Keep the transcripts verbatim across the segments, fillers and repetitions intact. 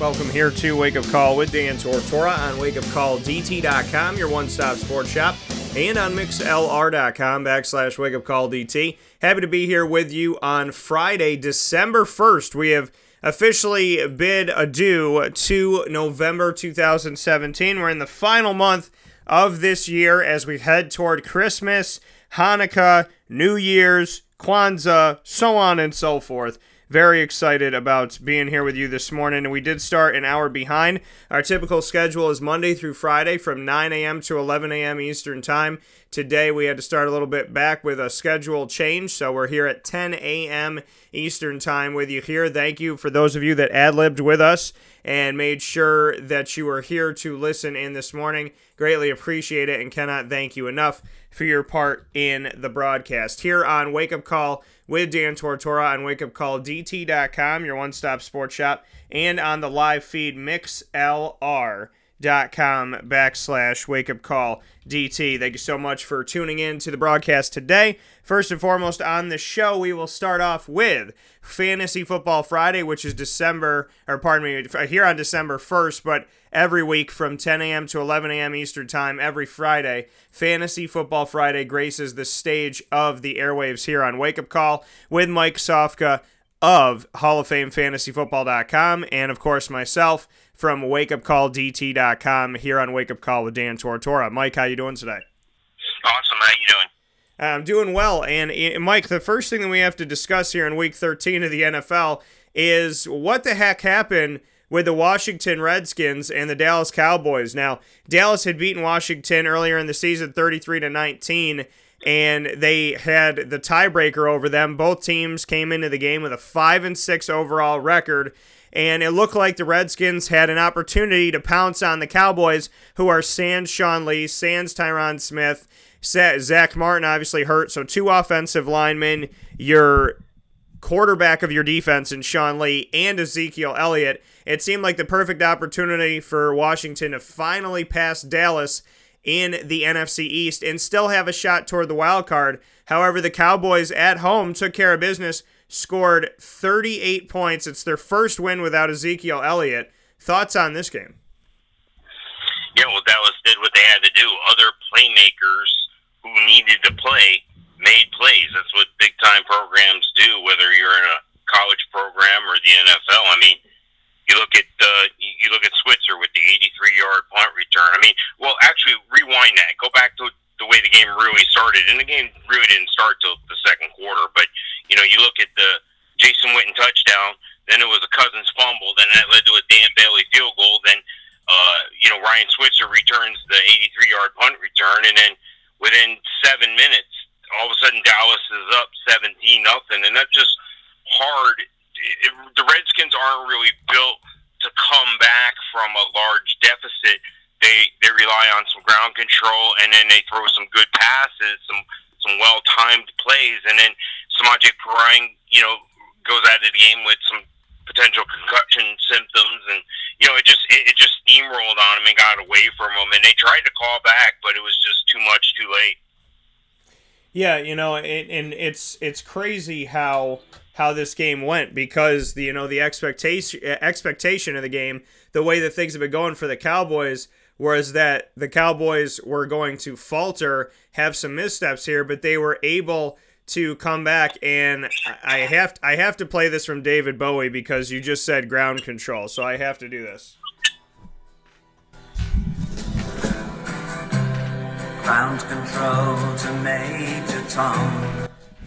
Welcome here to Wake Up Call with Dan Tortora on Wake Up Call D T dot com, your one-stop sports shop, and on mixlr.com backslash WakeUpCallDT. Happy to be here with you on Friday, December first. We have officially bid adieu to November two thousand seventeen. We're in the final month of this year as we head toward Christmas, Hanukkah, New Year's, Kwanzaa, so on and so forth. Very excited about being here with you this morning, and we did start an hour behind. Our typical schedule is Monday through Friday from nine a.m. to eleven a.m. Eastern Time. Today we had to start a little bit back with a schedule change, so we're here at ten a.m. Eastern Time with you here. Thank you for those of you that ad-libbed with us and made sure that you were here to listen in this morning. Greatly appreciate it and cannot thank you enough for your part in the broadcast. Here on Wake Up Call with Dan Tortora on Wake Up Call D T dot com, your one-stop sports shop, and on the live feed, mixlr.com backslash WakeUpCallDT. Thank you so much for tuning in to the broadcast today. First and foremost on the show, we will start off with Fantasy Football Friday, which is December, or pardon me, here on December first, but every week from ten a.m. to eleven a.m. Eastern Time every Friday. Fantasy Football Friday graces the stage of the airwaves here on Wake Up Call with Mike Sofka of hall of fame fantasy football dot com and, of course, myself from Wake Up Call D T dot com here on Wake Up Call with Dan Tortora. Mike, how you doing today? Awesome. How you doing? I'm doing well. And, Mike, the first thing that we have to discuss here in Week thirteen of the N F L is what the heck happened with the Washington Redskins and the Dallas Cowboys. Now, Dallas had beaten Washington earlier in the season thirty-three to nineteen, and they had the tiebreaker over them. Both teams came into the game with a five and six overall record, and it looked like the Redskins had an opportunity to pounce on the Cowboys, who are sans Sean Lee, sans Tyron Smith, Zach Martin obviously hurt, so two offensive linemen, your quarterback of your defense in Sean Lee and Ezekiel Elliott. It seemed like the perfect opportunity for Washington to finally pass Dallas in the N F C East and still have a shot toward the wild card. However, the Cowboys at home took care of business, scored thirty-eight points. It's their first win without Ezekiel Elliott. Thoughts on this game? Yeah, well, Dallas did what they had to do. Other playmakers who needed to play made plays. That's what big-time programs do, whether you're in a college program or the N F L. I mean, you look at uh, you look at Switzer with the eighty-three-yard punt return. I mean, well, actually, rewind that. Go back to the way the game really started, and the game really didn't start till the second quarter. But you know, you look at the Jason Witten touchdown. Then it was a Cousins fumble. Then that led to a Dan Bailey field goal. Then uh, you know, Ryan Switzer returns the eighty-three-yard punt return, and then within seven minutes, all of a sudden Dallas is up seventeen nothing, and that's just hard. It, the Redskins aren't really built to come back from a large deficit. They they rely on some ground control, and then they throw some good passes, some some well timed plays, and then Samaje Perine, you know, goes out of the game with some potential concussion symptoms, and you know it just it, it just steamrolled on them and got away from them, and they tried to call back, but it was just too much, too late. Yeah, you know, it, and it's it's crazy how. how this game went, because the, you know, the expectation expectation of the game, the way that things have been going for the Cowboys, was that the Cowboys were going to falter, have some missteps here, but they were able to come back. And I have to, I have to play this from David Bowie because you just said ground control, so I have to do this. Ground control to Major Tom.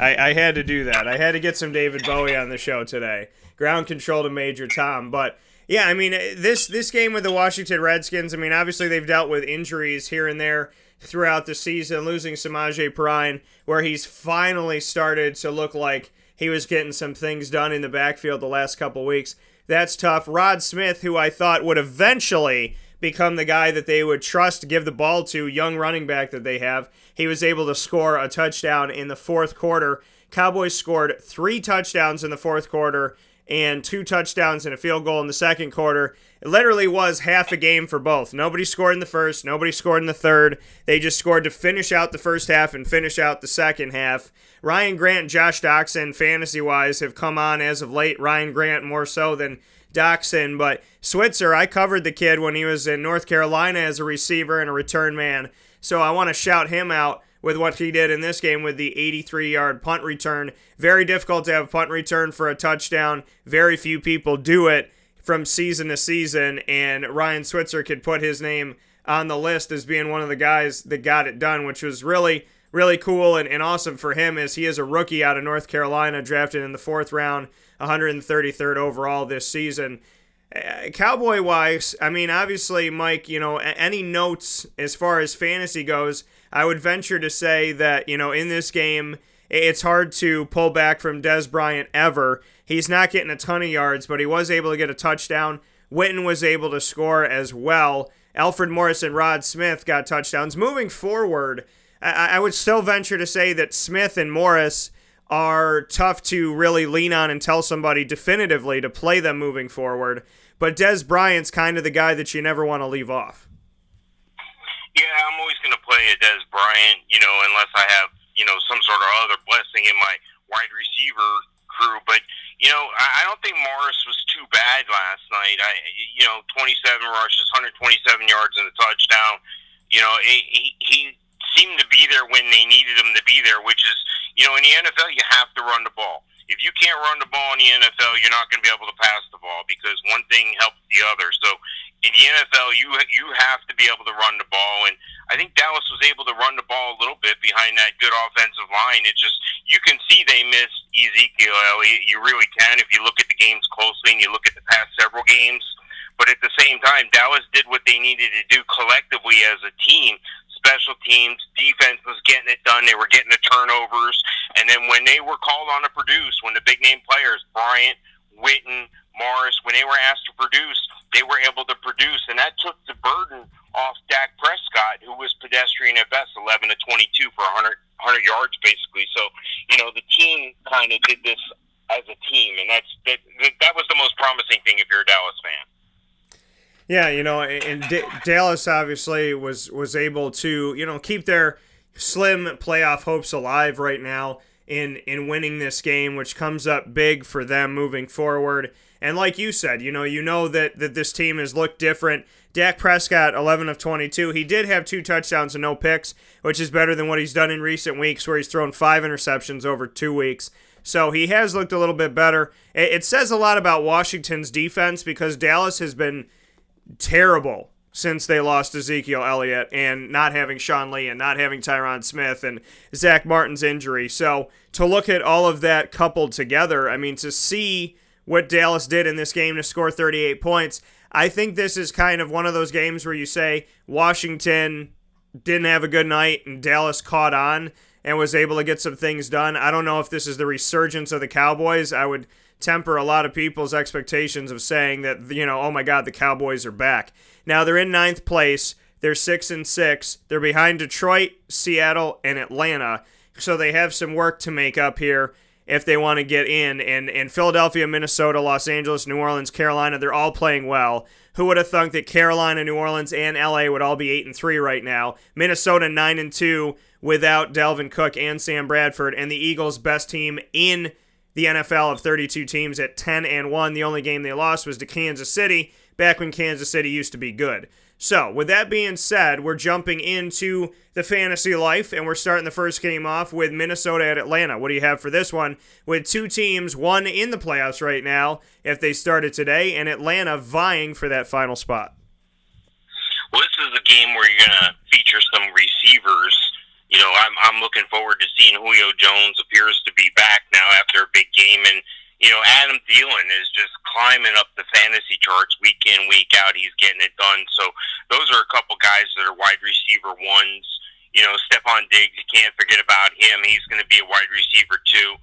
I, I had to do that. I had to get some David Bowie on the show today. Ground control to Major Tom. But, yeah, I mean, this this game with the Washington Redskins, I mean, obviously they've dealt with injuries here and there throughout the season, losing Samaje Perine, where he's finally started to look like he was getting some things done in the backfield the last couple weeks. That's tough. Rod Smith, who I thought would eventually become the guy that they would trust to give the ball to, young running back that they have. He was able to score a touchdown in the fourth quarter. Cowboys scored three touchdowns in the fourth quarter and two touchdowns and a field goal in the second quarter. It literally was half a game for both. Nobody scored in the first. Nobody scored in the third. They just scored to finish out the first half and finish out the second half. Ryan Grant and Josh Doxson, fantasy-wise, have come on as of late. Ryan Grant more so than Dachson. But Switzer, I covered the kid when he was in North Carolina as a receiver and a return man. So I want to shout him out with what he did in this game with the eighty-three-yard punt return. Very difficult to have a punt return for a touchdown. Very few people do it from season to season, and Ryan Switzer could put his name on the list as being one of the guys that got it done, which was really, really cool and, and awesome for him, as he is a rookie out of North Carolina, drafted in the fourth round, one hundred thirty-third overall this season. Cowboy-wise, I mean, obviously, Mike, you know, any notes as far as fantasy goes, I would venture to say that, you know, in this game, it's hard to pull back from Dez Bryant ever. He's not getting a ton of yards, but he was able to get a touchdown. Witten was able to score as well. Alfred Morris and Rod Smith got touchdowns. Moving forward, I, I would still venture to say that Smith and Morris are tough to really lean on and tell somebody definitively to play them moving forward. But Dez Bryant's kind of the guy that you never want to leave off. Yeah, I'm always going to play a Dez Bryant, you know, unless I have, you know, some sort of other blessing in my wide receiver crew. But, you know, I don't think Morris was too bad last night. I, you know, twenty-seven rushes, one hundred twenty-seven yards and a touchdown. You know, he, he seemed to be there when they needed him to be there, which is, you know, in the N F L, you have to run the ball. If you can't run the ball in the N F L, you're not going to be able to pass the ball, because one thing helps the other. So in the N F L, you you have to be able to run the ball, and I think Dallas was able to run the ball a little bit behind that good offensive line. It's just, you can see they missed Ezekiel Elliott. You really can if you look at the games closely and you look at the past several games. But at the same time, Dallas did what they needed to do collectively as a team. Special teams, defense was getting it done. They were getting the turnovers. And then when they were called on to produce, when the big-name players, Bryant, Witten, Morris, when they were asked to produce, they were able to produce. And that took the burden off Dak Prescott, who was pedestrian at best, eleven to twenty-two for one hundred, one hundred yards, basically. So, you know, the team kind of did this as a team. And that's that, that was the most promising thing if you're a Dallas fan. Yeah, you know, and D- Dallas obviously was, was able to, you know, keep their slim playoff hopes alive right now in, in winning this game, which comes up big for them moving forward. And like you said, you know, you know that, that this team has looked different. Dak Prescott, eleven of twenty-two. He did have two touchdowns and no picks, which is better than what he's done in recent weeks, where he's thrown five interceptions over two weeks. So he has looked a little bit better. It, it says a lot about Washington's defense, because Dallas has been terrible since they lost Ezekiel Elliott, and not having Sean Lee and not having Tyron Smith and Zach Martin's injury. So to look at all of that coupled together, I mean, to see what Dallas did in this game to score thirty-eight points, I think this is kind of one of those games where you say Washington didn't have a good night and Dallas caught on and was able to get some things done. I don't know if this is the resurgence of the Cowboys. I would temper a lot of people's expectations of saying that, you know, oh my God, the Cowboys are back. Now they're in ninth place. They're six and six. They're behind Detroit, Seattle, and Atlanta. So they have some work to make up here if they want to get in. And, and Philadelphia, Minnesota, Los Angeles, New Orleans, Carolina, they're all playing well. Who would have thunk that Carolina, New Orleans, and L A would all be eight and three right now? Minnesota nine and two without Dalvin Cook and Sam Bradford, and the Eagles' best team in the N F L of thirty-two teams at ten and one. The only game they lost was to Kansas City, back when Kansas City used to be good. So, with that being said, we're jumping into the fantasy life, and we're starting the first game off with Minnesota at Atlanta. What do you have for this one? With two teams, one in the playoffs right now, if they started today, and Atlanta vying for that final spot. Well, this is a game where you're going to feature some receivers. You know, I'm I'm looking forward to seeing Julio Jones. Appears to be back now after a big game. And, you know, Adam Thielen is just climbing up the fantasy charts week in, week out. He's getting it done. So those are a couple guys that are wide receiver ones. You know, Stephon Diggs, you can't forget about him. He's going to be a wide receiver too.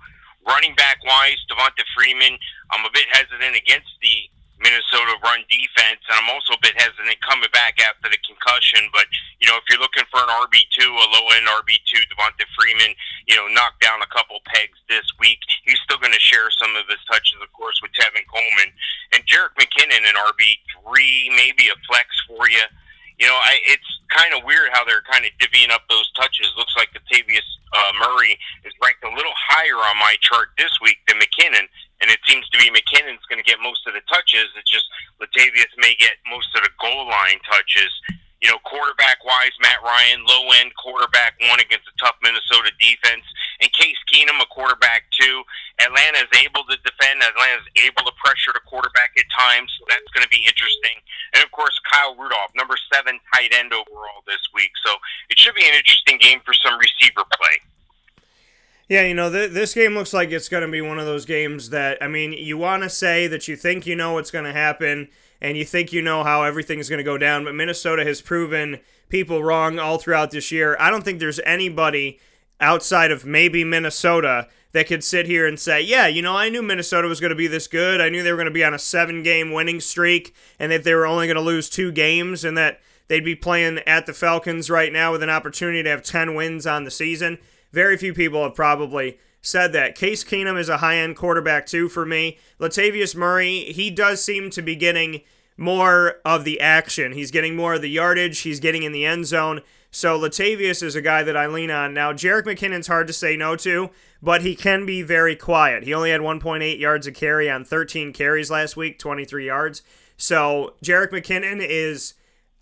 Running back-wise, Devonta Freeman, I'm a bit hesitant against the Minnesota run defense, and I'm also a bit hesitant coming back after the concussion. But, you know, if you're looking for an R B two, a low-end R B two, Devonta Freeman, you know, knocked down a couple pegs this week. He's still going to share some of his touches, of course, with Tevin Coleman. And Jerick McKinnon, an R B three, maybe a flex for you. You know, I, it's kind of weird how they're kind of divvying up those touches. Looks like Latavius uh, Murray is ranked a little higher on my chart this week than McKinnon, and it seems to be McKinnon's going to get most of the touches. It's just Latavius may get most of the goal line touches. You know, quarterback-wise, Matt Ryan, low-end quarterback one against a tough Minnesota defense. And Case Keenum, a quarterback two. Atlanta is able to defend. Atlanta is able to pressure the quarterback at times. So that's going to be interesting. And, of course, Kyle Rudolph, number seven tight end overall this week. So it should be an interesting game for some receiver play. Yeah, you know, th- this game looks like it's going to be one of those games that, I mean, you want to say that you think you know what's going to happen, and you think you know how everything's going to go down, but Minnesota has proven people wrong all throughout this year. I don't think there's anybody outside of maybe Minnesota that could sit here and say, yeah, you know, I knew Minnesota was going to be this good. I knew they were going to be on a seven-game winning streak and that they were only going to lose two games and that they'd be playing at the Falcons right now with an opportunity to have ten wins on the season. Very few people have probably said that. Case Keenum is a high-end quarterback, too, for me. Latavius Murray, he does seem to be getting more of the action. He's getting more of the yardage. He's getting in the end zone. So Latavius is a guy that I lean on. Now, Jerick McKinnon's hard to say no to, but he can be very quiet. He only had one point eight yards a carry on thirteen carries last week, twenty-three yards. So Jerick McKinnon is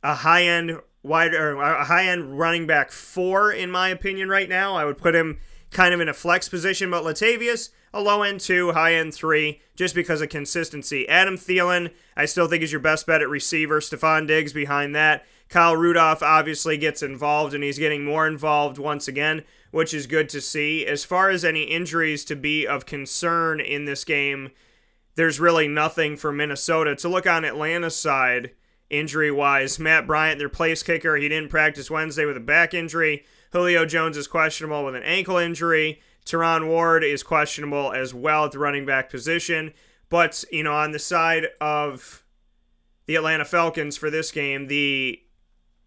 a high-end wide or a high-end running back four, in my opinion, right now. I would put him kind of in a flex position, but Latavius, a low-end two, high-end three, just because of consistency. Adam Thielen, I still think is your best bet at receiver. Stephon Diggs behind that. Kyle Rudolph obviously gets involved, and he's getting more involved once again, which is good to see. As far as any injuries to be of concern in this game, there's really nothing for Minnesota. To look on Atlanta's side, injury-wise, Matt Bryant, their place kicker, he didn't practice Wednesday with a back injury. Julio Jones is questionable with an ankle injury. Teron Ward is questionable as well at the running back position. But, you know, on the side of the Atlanta Falcons for this game, the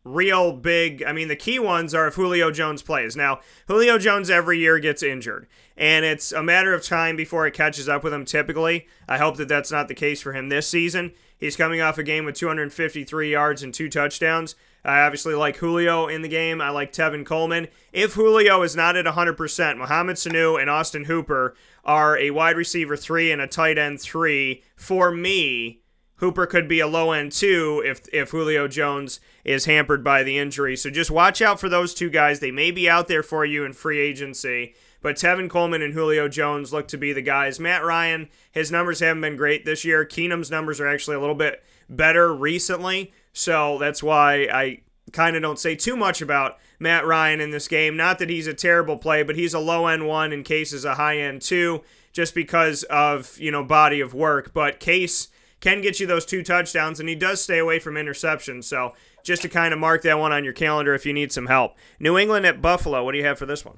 real big, I mean, the key ones are if Julio Jones plays. Now, Julio Jones every year gets injured, and it's a matter of time before it catches up with him typically. I hope that that's not the case for him this season. He's coming off a game with two hundred fifty-three yards and two touchdowns. I obviously like Julio in the game. I like Tevin Coleman. If Julio is not at one hundred percent, Mohamed Sanu and Austin Hooper are a wide receiver three and a tight end three. For me, Hooper could be a low end two if, if Julio Jones is hampered by the injury. So just watch out for those two guys. They may be out there for you in free agency. But Tevin Coleman and Julio Jones look to be the guys. Matt Ryan, his numbers haven't been great this year. Keenum's numbers are actually a little bit better recently. So that's why I kind of don't say too much about Matt Ryan in this game. Not that he's a terrible play, but he's a low-end one and Case is a high-end two just because of, you know, body of work. But Case can get you those two touchdowns, and he does stay away from interceptions. So just to kind of mark that one on your calendar if you need some help. New England at Buffalo. What do you have for this one?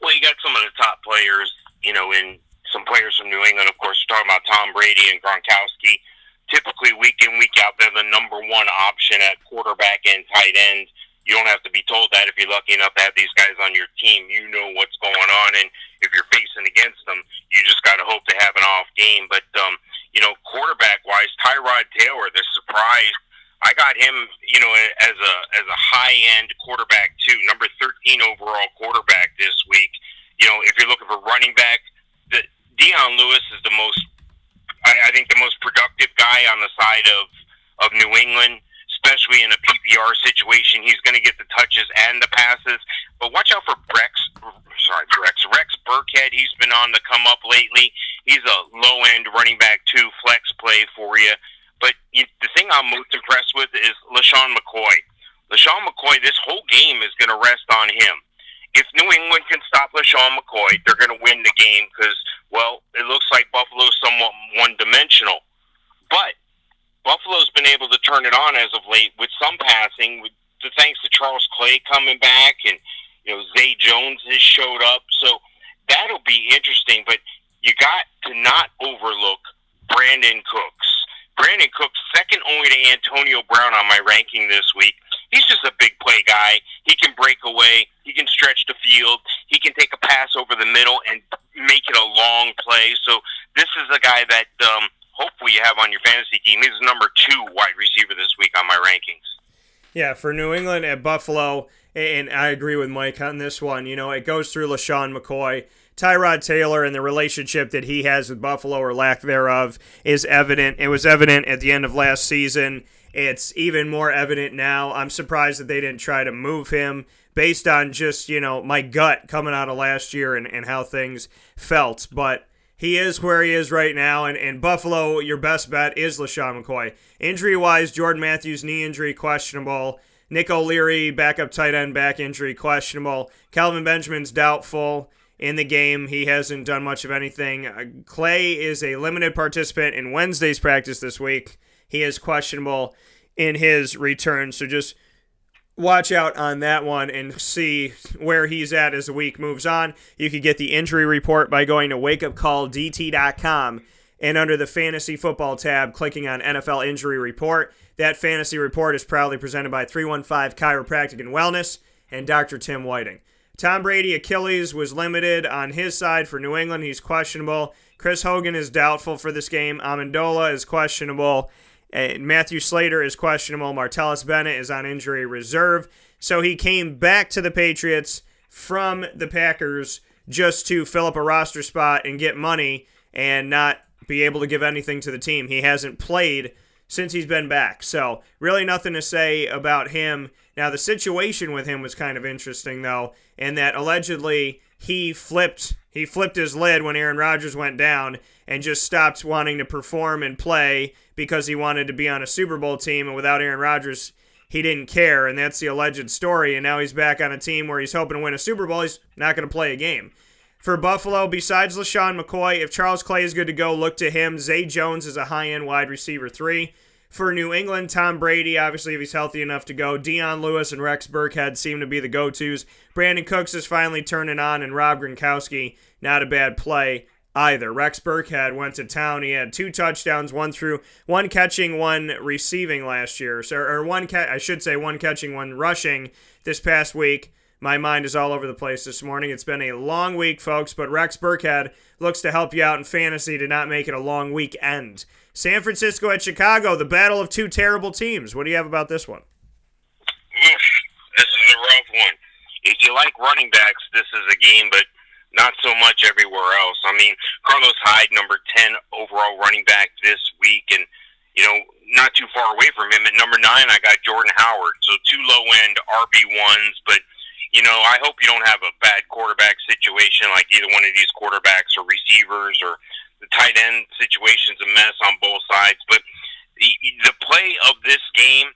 Well, you got some of the top players, you know, in some players from New England. Of course, you're talking about Tom Brady and Gronkowski. Typically, week in, week out, they're the number one option at quarterback and tight end. You don't have to be told that if you're lucky enough to have these guys on your team. You know what's going on, and if you're facing against them, you just got to hope to have an off game. But, um, you know, quarterback-wise, Tyrod Taylor, the surprise, I got him, you know, as a as a high-end quarterback, too, number thirteen overall quarterback this week. You know, if you're looking for running back, the, Dion Lewis is the most I think the most productive guy on the side of, of New England, especially in a P P R situation. He's going to get the touches and the passes. But watch out for Rex, sorry, Rex, Rex Burkhead. He's been on the come up lately. He's a low-end running back two flex play for you. But you, the thing I'm most impressed with is LeSean McCoy. LeSean McCoy, this whole game is going to rest on him. If New England can stop LeSean McCoy, they're going to win the game because, well, it looks like Buffalo's somewhat one-dimensional. But Buffalo's been able to turn it on as of late with some passing, with the thanks to Charles Clay coming back and, you know, Zay Jones has showed up. So that'll be interesting, but you got to not overlook Brandon Cooks. Brandon Cooks, second only to Antonio Brown on my ranking this week. He's just a big play guy. He can break away. He can stretch the field. He can take a pass over the middle and make it a long play. So this is a guy that um, hopefully you have on your fantasy team. He's number two wide receiver this week on my rankings. Yeah, for New England at Buffalo, and I agree with Mike on this one. You know, it goes through LeSean McCoy. Tyrod Taylor and the relationship that he has with Buffalo, or lack thereof, is evident. It was evident at the end of last season. It's even more evident now. I'm surprised that they didn't try to move him based on just, you know, my gut coming out of last year and, and how things felt. But he is where he is right now, and, and Buffalo, your best bet is LeSean McCoy. Injury-wise, Jordan Matthews, knee injury, questionable. Nick O'Leary, backup tight end, back injury, questionable. Calvin Benjamin's doubtful in the game. He hasn't done much of anything. Clay is a limited participant in Wednesday's practice this week. He is questionable in his return, so just watch out on that one and see where he's at as the week moves on. You can get the injury report by going to wake up call D T dot com and under the Fantasy Football tab, clicking on N F L Injury Report. That fantasy report is proudly presented by three one five Chiropractic and Wellness and Doctor Tim Whiting. Tom Brady, Achilles, was limited on his side for New England. He's questionable. Chris Hogan is doubtful for this game. Amendola is questionable. And Matthew Slater is questionable. Martellus Bennett is on injury reserve. So he came back to the Patriots from the Packers just to fill up a roster spot and get money and not be able to give anything to the team. He hasn't played since he's been back. So really nothing to say about him. Now, the situation with him was kind of interesting, though, in that allegedly he flipped he flipped his lid when Aaron Rodgers went down and just stopped wanting to perform and play because he wanted to be on a Super Bowl team, and without Aaron Rodgers, he didn't care, and that's the alleged story, and now he's back on a team where he's hoping to win a Super Bowl. He's not going to play a game. For Buffalo, besides LeSean McCoy, if Charles Clay is good to go, look to him. Zay Jones is a high-end wide receiver three. For New England, Tom Brady, obviously, if he's healthy enough to go. Dion Lewis and Rex Burkhead seem to be the go-tos. Brandon Cooks is finally turning on, and Rob Gronkowski, not a bad play either. Rex Burkhead went to town. He had two touchdowns, one through, one catching, one receiving last year. So, or one, ca- I should say, one catching, one rushing this past week. My mind is all over the place this morning. It's been a long week, folks, but Rex Burkhead looks to help you out in fantasy to not make it a long weekend. San Francisco at Chicago, the battle of two terrible teams. What do you have about this one? This is a rough one. If you like running backs, this is a game, but not so much everywhere else. I mean, Carlos Hyde, number ten overall running back this week, and, you know, not too far away from him. At number nine, I got Jordan Howard. So two low-end R B ones, but you know, I hope you don't have a bad quarterback situation like either one of these quarterbacks or receivers, or the tight end situation's a mess on both sides. But the, the play of this game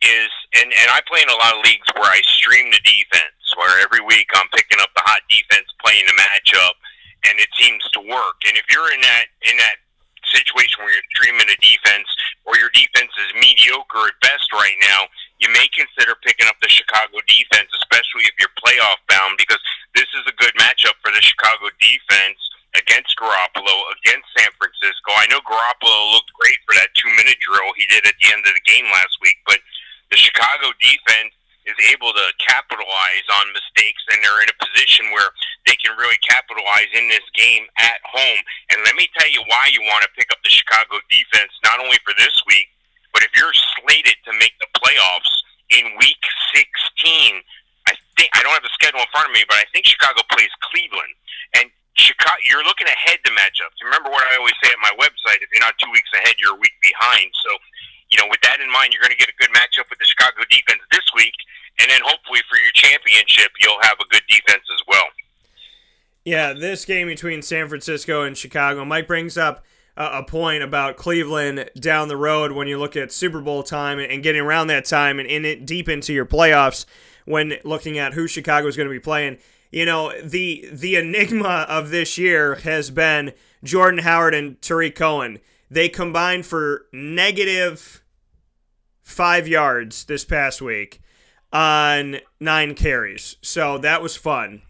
is, and, and I play in a lot of leagues where I stream the defense, where every week I'm picking up the hot defense, playing the matchup, and it seems to work. And if you're in that in that situation where you're streaming a defense, or your defense is mediocre at best right now, you may consider picking up the Chicago defense, especially if you're playoff-bound, because this is a good matchup for the Chicago defense against Garoppolo, against San Francisco. I know Garoppolo looked great for that two-minute drill he did at the end of the game last week, but the Chicago defense is able to capitalize on mistakes, and they're in a position where they can really capitalize in this game at home. And let me tell you why you want to pick up the Chicago defense, not only for this week, but if you're slated to make the playoffs in Week sixteen, I think I don't have the schedule in front of me, but I think Chicago plays Cleveland. And Chicago, you're looking ahead to matchups. Remember what I always say at my website, if you're not two weeks ahead, you're a week behind. So, you know, with that in mind, you're going to get a good matchup with the Chicago defense this week, and then hopefully for your championship, you'll have a good defense as well. Yeah, this game between San Francisco and Chicago, Mike brings up a point about Cleveland down the road when you look at Super Bowl time and getting around that time and in it deep into your playoffs when looking at who Chicago is going to be playing. You know, the the enigma of this year has been Jordan Howard and Tariq Cohen. They combined for negative five yards this past week on nine carries. So that was fun.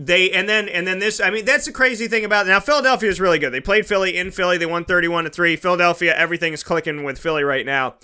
They and then and then this I mean that's the crazy thing about it. Now Philadelphia is really good. They played Philly in Philly. They won thirty-one to three. Philadelphia, everything is clicking with Philly right now.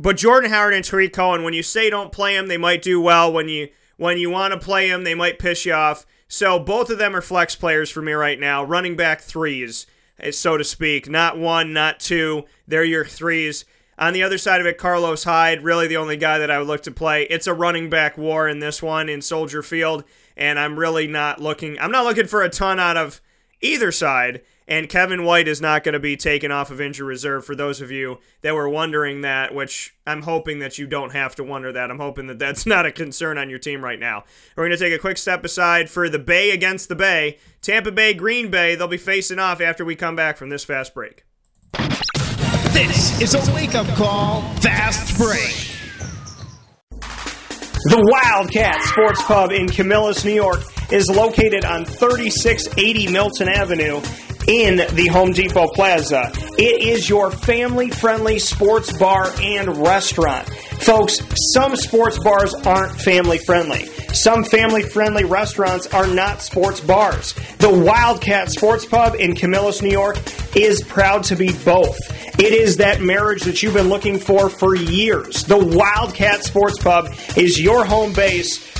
But Jordan Howard and Tariq Cohen, when you say don't play them, they might do well. When you when you want to play them, they might piss you off. So both of them are flex players for me right now. Running back threes, so to speak. Not one, not two. They're your threes. On the other side of it, Carlos Hyde, really the only guy that I would look to play. It's a running back war in this one in Soldier Field, and I'm really not looking, I'm not looking for a ton out of either side, and Kevin White is not going to be taken off of injury reserve for those of you that were wondering that, which I'm hoping that you don't have to wonder that. I'm hoping that that's not a concern on your team right now. We're going to take a quick step aside for the Bay against the Bay. Tampa Bay, Green Bay, they'll be facing off after we come back from this fast break. This is a wake-up call fast break. The Wildcat Sports Pub in Camillus, New York is located on thirty-six eighty Milton Avenue in the Home Depot Plaza. It is your family-friendly sports bar and restaurant. Folks, some sports bars aren't family-friendly. Some family-friendly restaurants are not sports bars. The Wildcat Sports Pub in Camillus, New York is proud to be both. It is that marriage that you've been looking for for years. The Wildcat Sports Pub is your home base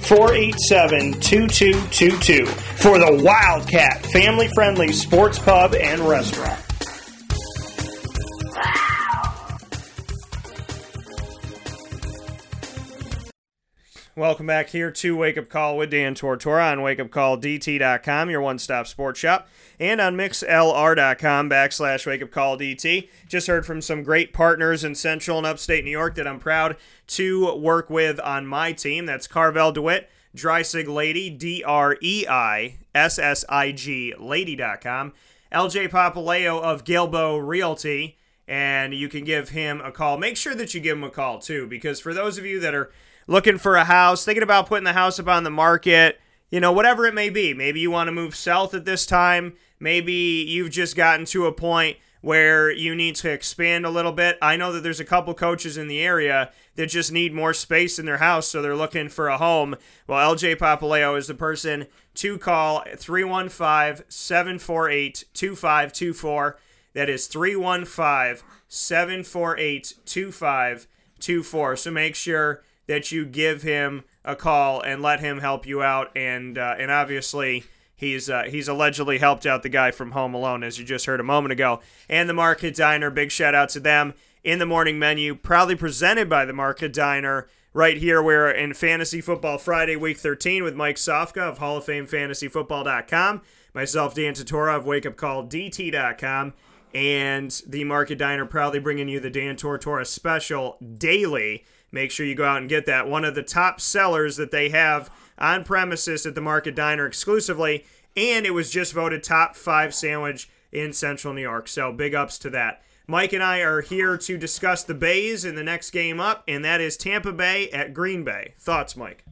four eight seven, two two two two for the Wildcat family-friendly sports pub and restaurant. Welcome back here to Wake Up Call with Dan Tortora on Wake Up Call D T dot com, your one-stop sports shop, and on mixlr.com backslash WakeUpCallDT. Just heard from some great partners in Central and Upstate New York that I'm proud to work with on my team. That's Carvel DeWitt, Dreisig Lady, D R E I S S I G Lady dot com, L J Papaleo of Gilbo Realty, and you can give him a call. Make sure that you give him a call, too, because for those of you that are looking for a house, thinking about putting the house up on the market, you know, whatever it may be. Maybe you want to move south at this time. Maybe you've just gotten to a point where you need to expand a little bit. I know that there's a couple coaches in the area that just need more space in their house, so they're looking for a home. Well, L J Papaleo is the person to call at three one five, seven four eight, two five two four. That is three one five, seven four eight, two five two four. So make sure that you give him a call and let him help you out. And uh, and obviously, he's uh, he's allegedly helped out the guy from Home Alone, as you just heard a moment ago. And the Market Diner, big shout-out to them. In the Morning Menu, proudly presented by the Market Diner. Right here, we're in Fantasy Football Friday, Week thirteen, with Mike Sofka of hall of fame fantasy football dot com, myself, Dan Tortora of wake up call D T dot com, and the Market Diner proudly bringing you the Dan Tortora Special daily. Make sure you go out and get that. One of the top sellers that they have on premises at the Market Diner exclusively, and it was just voted top five sandwich in Central New York, so big ups to that. Mike and I are here to discuss the Bays in the next game up, and that is Tampa Bay at Green Bay. Thoughts, Mike?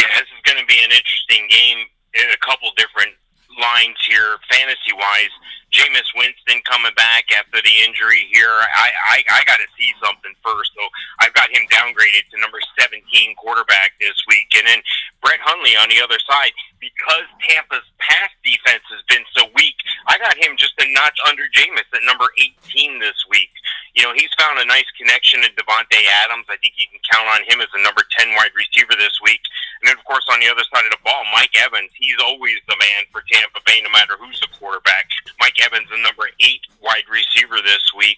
Yeah, this is going to be an interesting game in a couple different lines here, fantasy-wise. Jameis Winston coming back after the injury here. I, I, I got to see something first, so I've got him downgraded to number seventeen quarterback this week. And then Brett Hundley on the other side, because Tampa's pass defense has been so weak, I got him just a notch under Jameis at number eighteen this week. You know, he's found a nice connection to Devontae Adams. I think you can count on him as a number ten wide receiver this week. And then, of course, on the other side of the ball, Mike Evans, he's always the man for Tampa Bay, no matter who's the quarterback. Mike Evans, the number eight wide receiver this week.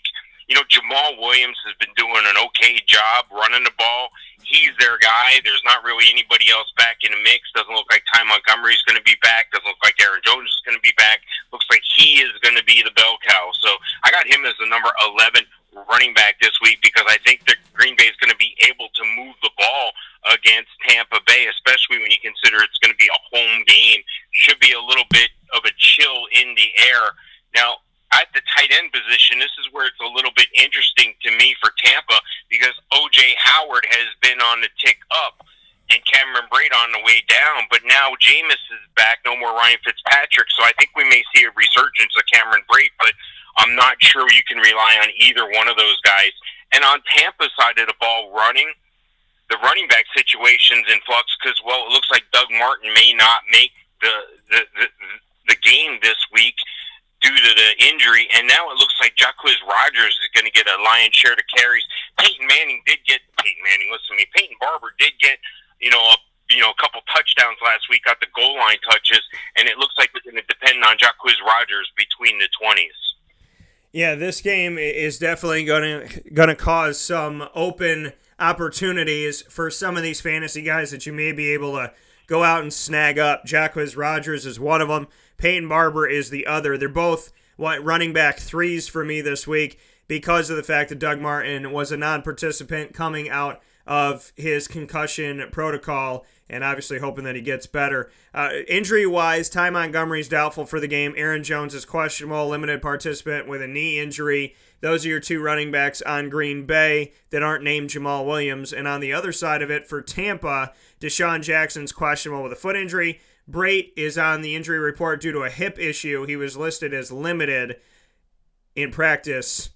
You know, Jamal Williams has been doing an okay job running the ball. He's their guy. There's not really anybody else back in the mix. Doesn't look like Ty Montgomery's going to be back. Doesn't look like Aaron Jones is going to be back. Looks like he is going to be the bell cow. So I got him as the number eleven running back this week because I think that Green Bay is going to be able to move the ball against Tampa Bay, especially when you consider it's going to be a home game. Should be a little bit of a chill in the air. Now, at the tight end position, this is where it's a little bit interesting to me for Tampa because O J Howard has been on the tick up and Cameron Brate on the way down, but now Jameis is back, no more Ryan Fitzpatrick, so I think we may see a resurgence of Cameron Brate, but I'm not sure you can rely on either one of those guys. And on Tampa's side of the ball running, the running back situation's in flux because, well, it looks like Doug Martin may not make the the, the the game this week due to the injury, and now it looks like Jacquizz Rodgers is going to get a lion's share to carries. Peyton Manning did get Peyton Manning. Listen to me, Peyton Barber did get you know a you know a couple touchdowns last week, got the goal line touches, and it looks like it's going to depend on Jacquizz Rodgers between the twenties. Yeah, this game is definitely going to going to cause some open opportunities for some of these fantasy guys that you may be able to go out and snag up. Jacquizz Rodgers is one of them. Peyton Barber is the other. They're both what running back threes for me this week because of the fact that Doug Martin was a non-participant coming out of his concussion protocol and obviously hoping that he gets better. Uh, injury-wise, Ty Montgomery's doubtful for the game. Aaron Jones is questionable, limited participant with a knee injury. Those are your two running backs on Green Bay that aren't named Jamal Williams. And on the other side of it for Tampa, Deshaun Jackson's questionable with a foot injury. Brate is on the injury report due to a hip issue. He was listed as limited in practice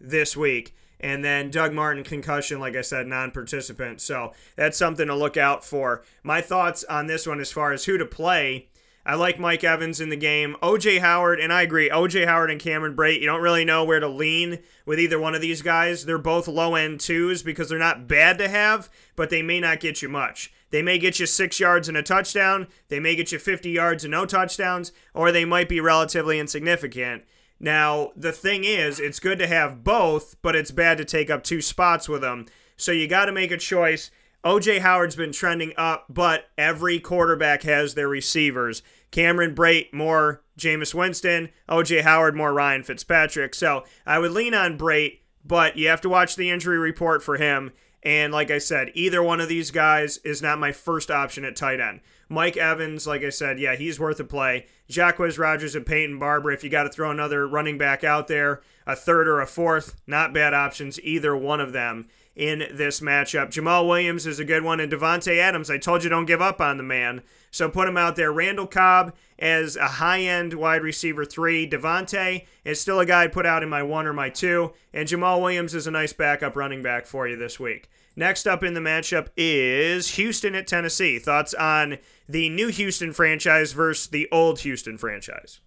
this week. And then Doug Martin, concussion, like I said, non-participant. So that's something to look out for. My thoughts on this one as far as who to play, I like Mike Evans in the game. O J Howard, and I agree, O J Howard and Cameron Brate, you don't really know where to lean with either one of these guys. They're both low-end twos because they're not bad to have, but they may not get you much. They may get you six yards and a touchdown. They may get you fifty yards and no touchdowns, or they might be relatively insignificant. Now, the thing is, it's good to have both, but it's bad to take up two spots with them. So you got to make a choice. O J Howard's been trending up, but every quarterback has their receivers. Cameron Brate, more Jameis Winston. O J Howard, more Ryan Fitzpatrick. So I would lean on Brate, but you have to watch the injury report for him. And like I said, either one of these guys is not my first option at tight end. Mike Evans, like I said, yeah, he's worth a play. Jacquizz Rodgers and Peyton Barber, if you got to throw another running back out there, a third or a fourth, not bad options, either one of them in this matchup. Jamal Williams is a good one, and Devontae Adams, I told you don't give up on the man, so put him out there. Randall Cobb as a high-end wide receiver three. Devontae is still a guy I'd put out in my one or my two, and Jamal Williams is a nice backup running back for you this week. Next up in the matchup is Houston at Tennessee. Thoughts on the new Houston franchise versus the old Houston franchise?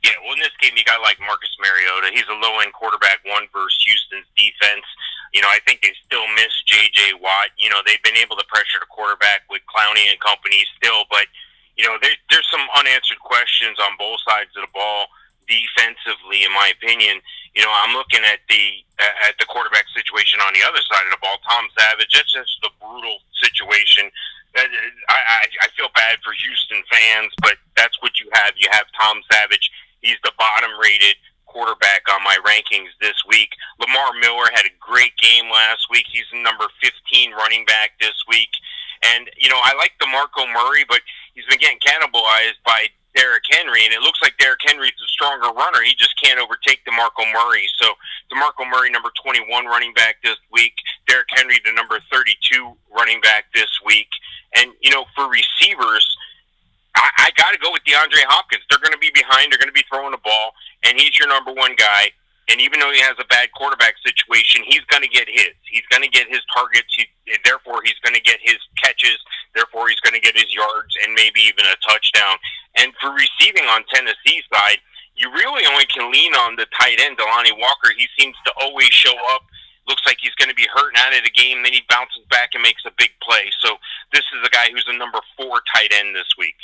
Yeah, well, in this game, you got like Marcus Mariota. He's a low-end quarterback one versus Houston's defense. You know, I think they still miss J J. Watt. You know, they've been able to pressure the quarterback with Clowney and company still, but, you know, there, there's some unanswered questions on both sides of the ball defensively, in my opinion. You know, I'm looking at the at the quarterback situation on the other side of the ball. Tom Savage, that's just the brutal situation. I, I, I feel bad for Houston fans, but that's what you have. You have Tom Savage. He's the bottom-rated quarterback on my rankings this week. Lamar Miller had a great game last week. He's the number fifteen running back this week. And, you know, I like DeMarco Murray, but he's been getting cannibalized by Derrick Henry, and it looks like Derrick Henry's a stronger runner. He just can't overtake DeMarco Murray. So DeMarco Murray, number twenty-one running back this week. Derrick Henry, the number thirty-two running back this week. And, you know, for receivers, I, I got to go with DeAndre Hopkins. They're going to be behind. They're going to be throwing the ball, and he's your number one guy. And even though he has a bad quarterback situation, he's going to get his. He's going to get his targets. He, therefore, he's going to get his catches. Therefore, he's going to get his yards and maybe even a touchdown. And for receiving on Tennessee's side, you really only can lean on the tight end, Delanie Walker. He seems to always show up. Looks like he's going to be hurt and out of the game. Then he bounces back and makes a big play. So this is a guy who's a number four tight end this week.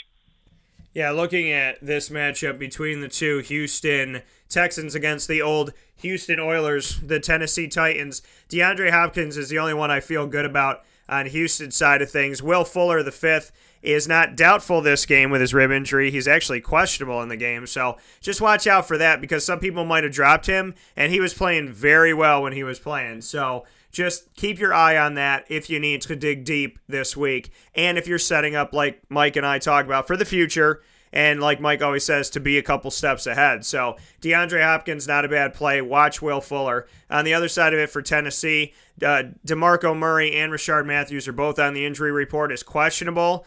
Yeah, looking at this matchup between the two, Houston Texans against the old Houston Oilers, the Tennessee Titans. DeAndre Hopkins is the only one I feel good about on Houston's side of things. Will Fuller, the fifth, is not doubtful this game with his rib injury. He's actually questionable in the game, so just watch out for that because some people might have dropped him, and he was playing very well when he was playing. So just keep your eye on that if you need to dig deep this week. And if you're setting up, like Mike and I talk about, for the future, and like Mike always says, to be a couple steps ahead. So DeAndre Hopkins, not a bad play. Watch Will Fuller. On the other side of it for Tennessee, uh, DeMarco Murray and Rashard Matthews are both on the injury report as questionable.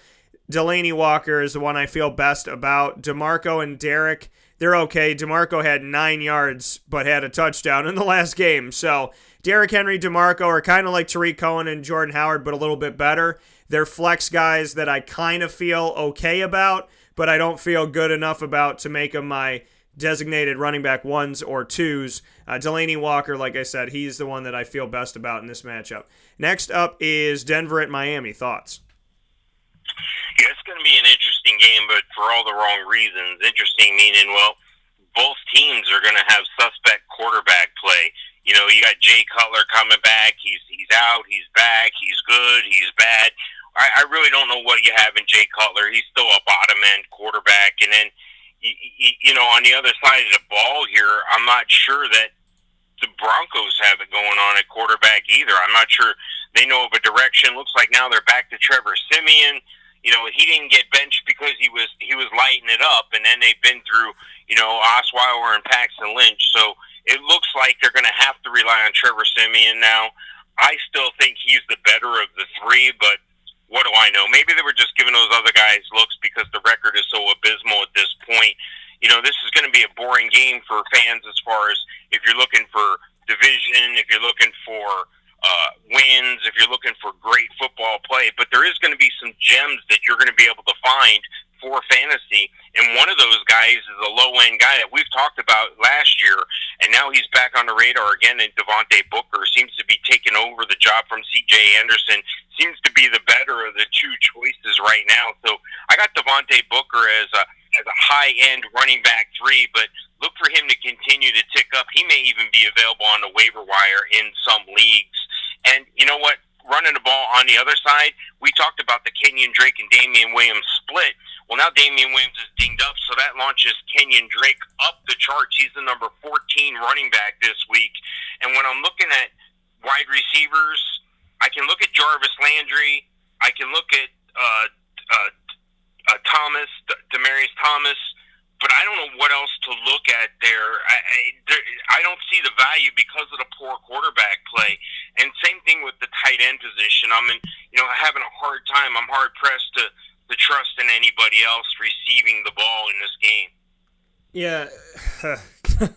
Delaney Walker is the one I feel best about. DeMarco and Derek, they're okay. DeMarco had nine yards but had a touchdown in the last game. So Derrick Henry, DeMarco are kind of like Tariq Cohen and Jordan Howard, but a little bit better. They're flex guys that I kind of feel okay about, but I don't feel good enough about to make them my designated running back ones or twos. Uh, Delaney Walker, like I said, he's the one that I feel best about in this matchup. Next up is Denver at Miami. Thoughts? Yeah, it's going to be an interesting game, but for all the wrong reasons. Interesting meaning, well, both teams are going to have suspect quarterback play. You know, you got Jay Cutler coming back. He's he's out. He's back. He's good. He's bad. I, I really don't know what you have in Jay Cutler. He's still a bottom-end quarterback. And then, you, you, you know, on the other side of the ball here, I'm not sure that the Broncos have it going on at quarterback either. I'm not sure they know of a direction. Looks like now they're back to Trevor Siemian. You know, he didn't get benched because he was he was lighting it up, and then they've been through, you know, Osweiler and Paxton Lynch. So it looks like they're going to have to rely on Trevor Siemian now. I still think he's the better of the three, but what do I know? Maybe they were just giving those other guys looks because the record is so abysmal at this point. You know, this is going to be a boring game for fans as far as if you're looking for division, if you're looking for uh, wins, if you're looking for great football play. But there is going to be some gems that you're going to be able to find for fantasy, and one of those guys is a low-end guy that we've talked about last year, and now he's back on the radar again, and Devontae Booker seems to be taking over the job from C J Anderson, seems to be the better of the two choices right now. So I got Devontae Booker as a as a high-end running back three, but look for him to continue to tick up. He may even be available on the waiver wire in some leagues. And you know what? Running the ball on the other side, we talked about the Kenyon Drake and Damian Williams split. Well, now Damian Williams is dinged up, so that launches Kenyon Drake up the charts. He's the number fourteen running back this week. And when I'm looking at wide receivers, I can look at Jarvis Landry. I can look at uh, uh, uh, Thomas, Demaryius Thomas, but I don't know what else to look at there. I, I, there. I don't see the value because of the poor quarterback play. And same thing with the tight end position. I'm in, you know, having a hard time. I'm hard-pressed to the trust in anybody else receiving the ball in this game.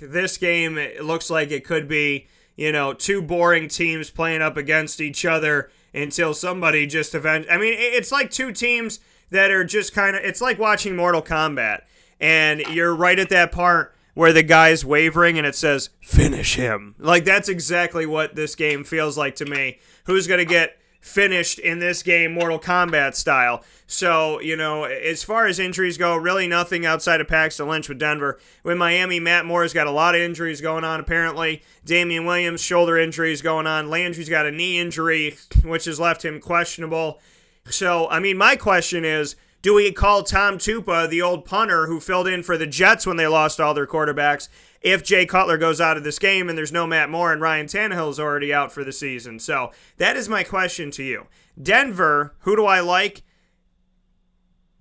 Yeah. This game, it looks like it could be, you know, two boring teams playing up against each other until somebody just event. I mean, it's like two teams that are just kind of, it's like watching Mortal Kombat, and you're right at that part where the guy's wavering and it says, finish him. Like, that's exactly what this game feels like to me. Who's going to get finished in this game, Mortal Kombat style. So, you know, as far as injuries go, really nothing outside of Paxton Lynch with Denver. With Miami, Matt Moore's got a lot of injuries going on, apparently. Damian Williams, shoulder injuries going on. Landry's got a knee injury, which has left him questionable. So, I mean, my question is, do we call Tom Tupa, the old punter who filled in for the Jets when they lost all their quarterbacks, if Jay Cutler goes out of this game and there's no Matt Moore and Ryan Tannehill's already out for the season? So that is my question to you. Denver, who do I like?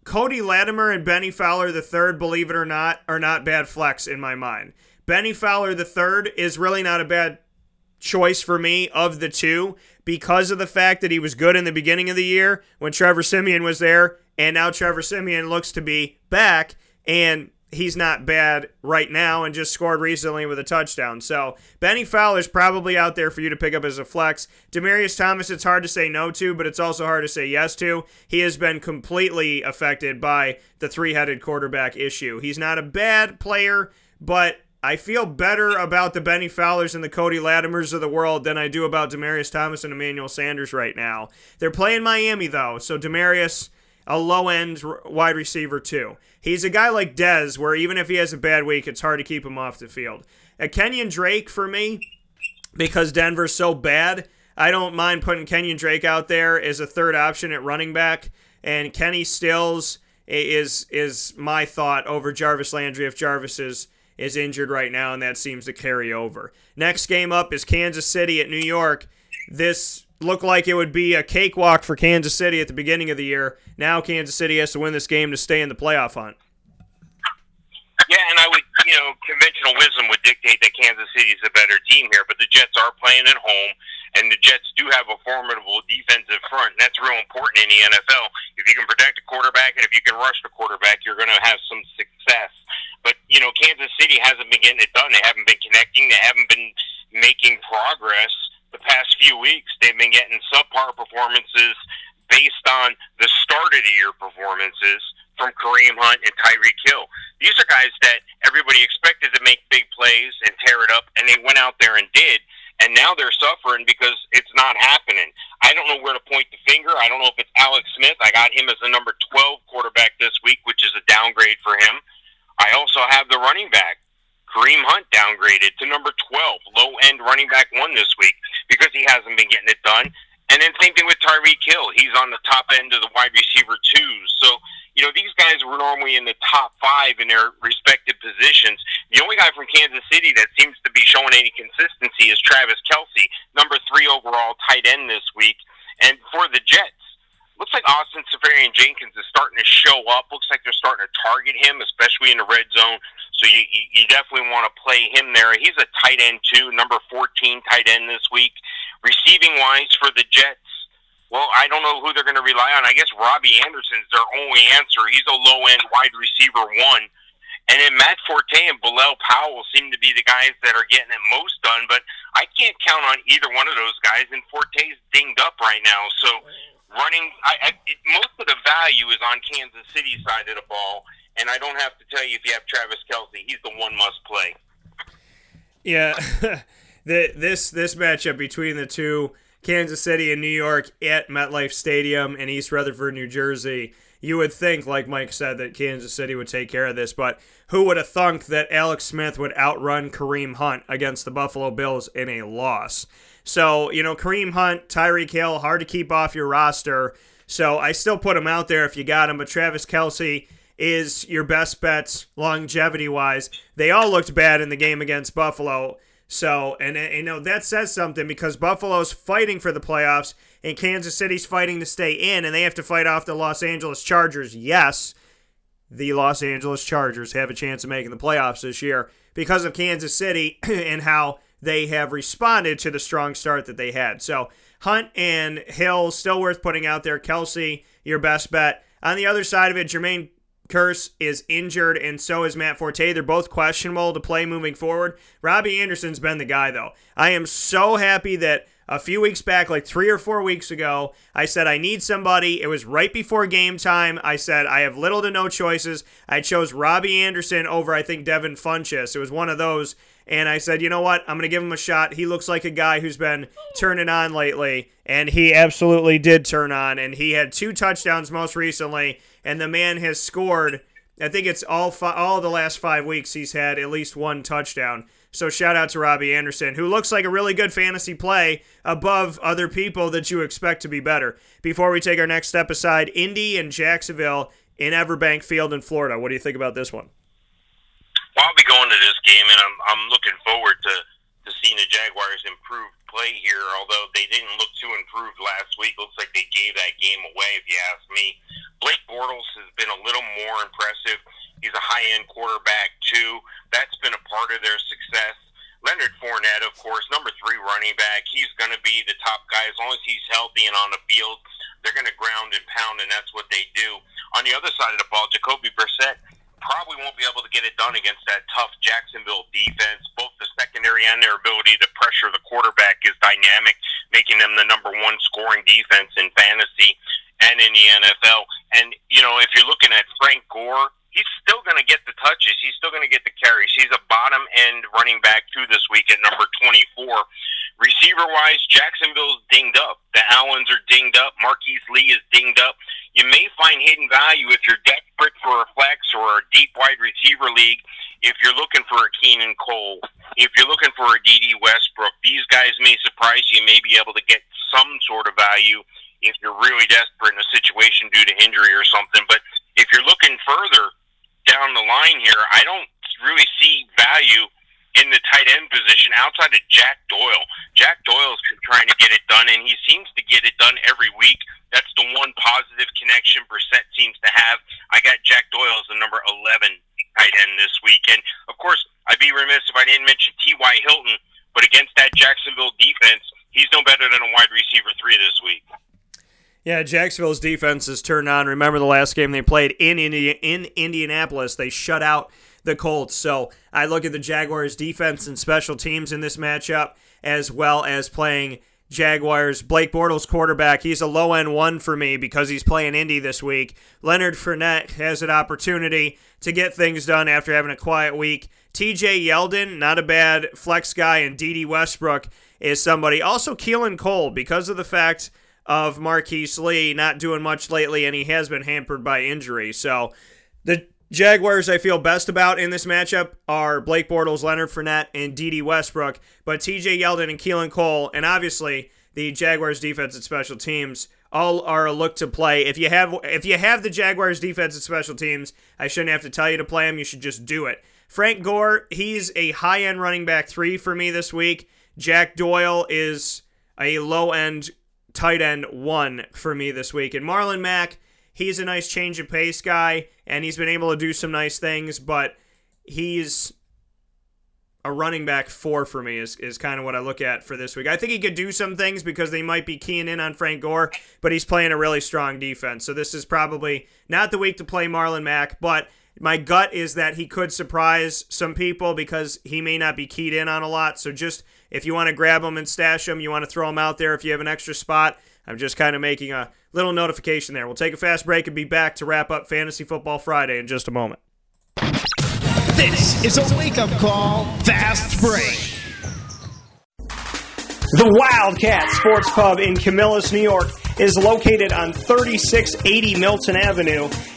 Cody Latimer and Benny Fowler the third, believe it or not, are not bad flex in my mind. Benny Fowler the third is really not a bad choice for me of the two because of the fact that he was good in the beginning of the year when Trevor Siemian was there, and now Trevor Siemian looks to be back, and he's not bad right now and just scored recently with a touchdown. So Benny Fowler's probably out there for you to pick up as a flex. Demaryius Thomas, it's hard to say no to, but it's also hard to say yes to. He has been completely affected by the three-headed quarterback issue. He's not a bad player, but I feel better about the Benny Fowlers and the Cody Latimers of the world than I do about Demaryius Thomas and Emmanuel Sanders right now. They're playing Miami, though, so Demaryius, a low-end wide receiver, too. He's a guy like Dez, where even if he has a bad week, it's hard to keep him off the field. A Kenyon Drake for me, because Denver's so bad, I don't mind putting Kenyon Drake out there as a third option at running back, and Kenny Stills is is my thought over Jarvis Landry if Jarvis is, is injured right now, and that seems to carry over. Next game up is Kansas City at New York. This looked like it would be a cakewalk for Kansas City at the beginning of the year. Now Kansas City has to win this game to stay in the playoff hunt. Yeah, and I would, you know, conventional wisdom would dictate that Kansas City is a better team here, but the Jets are playing at home, and the Jets do have a formidable defensive front, and that's real important in the N F L. If you can protect a quarterback and if you can rush the quarterback, you're going to have some success. But, you know, Kansas City hasn't been getting it done. They haven't been connecting. They haven't been making progress the past few weeks. They've been getting subpar performances based on the start-of-the-year performances from Kareem Hunt and Tyreek Hill. These are guys that everybody expected to make big plays and tear it up, and they went out there and did, and now they're suffering because it's not happening. I don't know where to point the finger. I don't know if it's Alex Smith. I got him as the number twelve quarterback this week, which is a downgrade for him. I also have the running back, Kareem Hunt, downgraded to number twelve, low-end running back one this week because he hasn't been getting it done. And then same thing with Tyreek Hill. He's on the top end of the wide receiver twos. So, you know, these guys were normally in the top five in their respective positions. The only guy from Kansas City that seems to be showing any consistency is Travis Kelce, number three overall tight end this week. And for the Jets, looks like Austin Seferian-Jenkins is starting to show up. Looks like they're starting to target him, especially in the red zone. So you, you definitely want to play him there. He's a tight end, too, number fourteen tight end this week. Receiving-wise for the Jets, well, I don't know who they're going to rely on. I guess Robbie Anderson's their only answer. He's a low-end wide receiver one. And then Matt Forte and Bilal Powell seem to be the guys that are getting it most done, but I can't count on either one of those guys, and Forte's dinged up right now. So running, I, I, it, most of the value is on Kansas City's side of the ball, and I don't have to tell you if you have Travis Kelce. He's the one must play. Yeah, the, this, this matchup between the two, Kansas City and New York at MetLife Stadium in East Rutherford, New Jersey. You would think, like Mike said, that Kansas City would take care of this, but who would have thunk that Alex Smith would outrun Kareem Hunt against the Buffalo Bills in a loss? So, you know, Kareem Hunt, Tyreek Hill, hard to keep off your roster. So I still put him out there if you got him, but Travis Kelce is your best bet longevity-wise. They all looked bad in the game against Buffalo. So, and, and you know, that says something because Buffalo's fighting for the playoffs and Kansas City's fighting to stay in, and they have to fight off the Los Angeles Chargers. Yes, the Los Angeles Chargers have a chance of making the playoffs this year because of Kansas City and how they have responded to the strong start that they had. So, Hunt and Hill, still worth putting out there. Kelce, your best bet. On the other side of it, Jermaine Kearse is injured, and so is Matt Forte. They're both questionable to play moving forward. Robbie Anderson's been the guy, though. I am so happy that a few weeks back, like three or four weeks ago, I said I need somebody. It was right before game time. I said I have little to no choices. I chose Robbie Anderson over, I think, Devin Funchess. It was one of those, and I said, you know what? I'm going to give him a shot. He looks like a guy who's been turning on lately, and he absolutely did turn on, and he had two touchdowns most recently, and the man has scored. I think it's all fi- all the last five weeks he's had at least one touchdown. So shout out to Robbie Anderson, who looks like a really good fantasy play above other people that you expect to be better. Before we take our next step aside, Indy and Jacksonville in Everbank Field in Florida. What do you think about this one? Well, I'll be going to this game, and I'm I'm looking forward to, to seeing the Jaguars' improved play here, although they didn't look too improved last week. Looks like they gave that game away, if you ask me. Blake Bortles has been a little more impressive. He's a high-end quarterback, too. That's been a part of their success. Leonard Fournette, of course, number three running back. He's going to be the top guy. As long as he's healthy and on the field, they're going to ground and pound, and that's what they do. On the other side of the ball, Jacoby Brissett probably won't be able to get it done against that tough Jacksonville defense. Both the secondary and their ability to pressure the quarterback is dynamic, making them the number one scoring defense in fantasy and in the N F L. And, you know, if you're looking at Frank Gore, he's still going to get the touches. He's still going to get the carries. He's a bottom-end running back, too, this week at number twenty-four. Receiver-wise, Jacksonville's dinged up. The Allens are dinged up. Marquise Lee is dinged up. You may find hidden value if you're desperate for a flex or a deep wide receiver league, if you're looking for a Keenan Cole, if you're looking for a D D Westbrook. These guys may surprise you. You may be able to get some sort of value if you're really desperate in a situation due to injury or something. But if you're looking further down the line here, I don't really see value in the tight end position outside of Jack Doyle. Jack Doyle's been trying to get it done, and he seems to get it done every week. That's the one positive connection Brissett seems to have. I got Jack Doyle as the number eleven tight end this week. And, of course, I'd be remiss if I didn't mention T Y Hilton, but against that Jacksonville defense, he's no better than a wide receiver three this week. Yeah, Jacksonville's defense is turned on. Remember the last game they played in Indi- in Indianapolis, they shut out the Colts. So I look at the Jaguars' defense and special teams in this matchup, as well as playing Jaguars. Blake Bortles, quarterback, he's a low-end one for me because he's playing Indy this week. Leonard Fournette has an opportunity to get things done after having a quiet week. T J Yeldon, not a bad flex guy, and Dede Westbrook is somebody. Also, Keelan Cole, because of the fact of Marquise Lee not doing much lately, and he has been hampered by injury. So the Jaguars I feel best about in this matchup are Blake Bortles, Leonard Fournette, and Dede Westbrook, but T J Yeldon and Keelan Cole, and obviously the Jaguars defense and special teams, all are a look to play. If you have if you have the Jaguars defense and special teams, I shouldn't have to tell you to play them. You should just do it. Frank Gore, he's a high-end running back three for me this week. Jack Doyle is a low-end tight end one for me this week. And Marlon Mack, he's a nice change of pace guy, and he's been able to do some nice things, but he's a running back four for me is, is kind of what I look at for this week. I think he could do some things because they might be keying in on Frank Gore, but he's playing a really strong defense. So this is probably not the week to play Marlon Mack, but my gut is that he could surprise some people because he may not be keyed in on a lot. So just if you want to grab him and stash him, you want to throw him out there if you have an extra spot, I'm just kind of making a little notification there. We'll take a fast break and be back to wrap up Fantasy Football Friday in just a moment. This is a wake-up call fast break. The Wildcat Sports Pub in Camillus, New York is located on thirty-six eighty Milton Avenue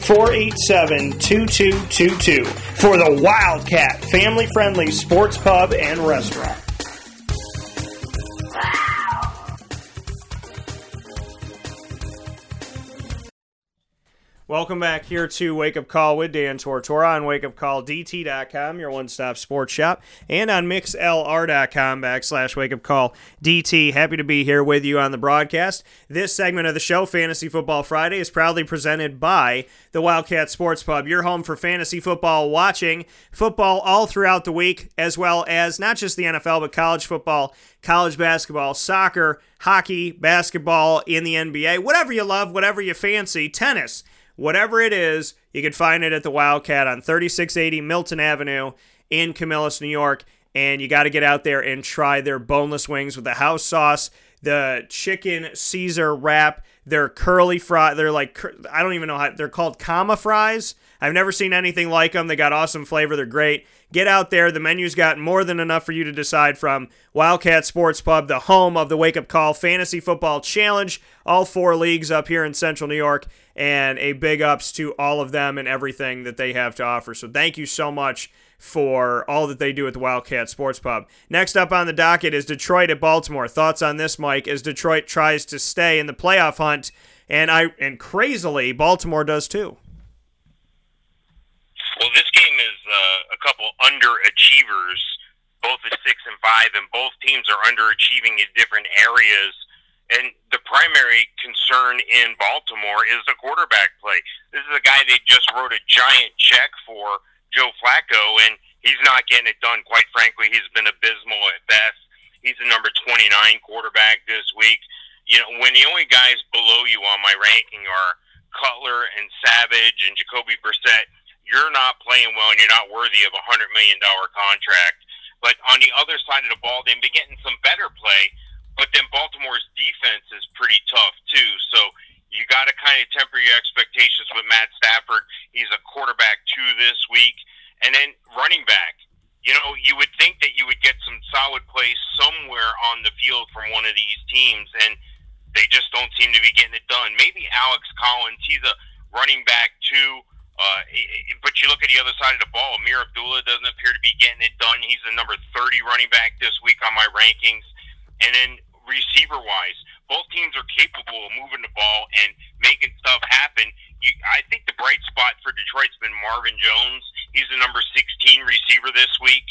four eight seven, two two two two for the Wildcat family-friendly sports pub and restaurant. Welcome back here to Wake Up Call with Dan Tortora on Wake Up Call D T dot com, your one-stop sports shop, and on mixlr.com backslash WakeUpCallDT. Happy to be here with you on the broadcast. This segment of the show, Fantasy Football Friday, is proudly presented by the Wildcat Sports Pub, your home for fantasy football watching, football all throughout the week, as well as not just the N F L, but college football, college basketball, soccer, hockey, basketball, in the N B A, whatever you love, whatever you fancy, tennis. Whatever it is, you can find it at the Wildcat on thirty-six eighty Milton Avenue in Camillus, New York, and you got to get out there and try their boneless wings with the house sauce, the chicken Caesar wrap, their curly fry. They're like, I don't even know how, they're called comma fries. I've never seen anything like them. They got awesome flavor. They're great. Get out there. The menu's got more than enough for you to decide from. Wildcat Sports Pub, the home of the Wake Up Call Fantasy Football Challenge, all four leagues up here in Central New York, and a big ups to all of them and everything that they have to offer. So thank you so much for all that they do at the Wildcat Sports Pub. Next up on the docket is Detroit at Baltimore. Thoughts on this, Mike, as Detroit tries to stay in the playoff hunt, and I and crazily, Baltimore does too. Well, this game is uh, a couple underachievers, both at six and five, and both teams are underachieving in different areas. And the primary concern in Baltimore is the quarterback play. This is a guy they just wrote a giant check for, Joe Flacco, and he's not getting it done. Quite frankly, he's been abysmal at best. He's the number twenty-nine quarterback this week. You know, when the only guys below you on my ranking are Cutler and Savage and Jacoby Brissett, you're not playing well and you're not worthy of a one hundred million dollars contract. But on the other side of the ball, they've been getting some better play. But then Baltimore's defense is pretty tough, too. So you got to kind of temper your expectations with Matt Stafford. He's a quarterback, too, this week. And then running back. You know, you would think that you would get some solid plays somewhere on the field from one of these teams, and they just don't seem to be getting it done. Maybe Alex Collins, he's a running back too, uh, but you look at the other side of the ball. Amir Abdullah doesn't appear to be getting it done. He's the number thirty running back this week on my rankings. And then receiver-wise, both teams are capable of moving the ball and making stuff happen. You, I think the bright spot for Detroit's been Marvin Jones. He's the number sixteen receiver this week.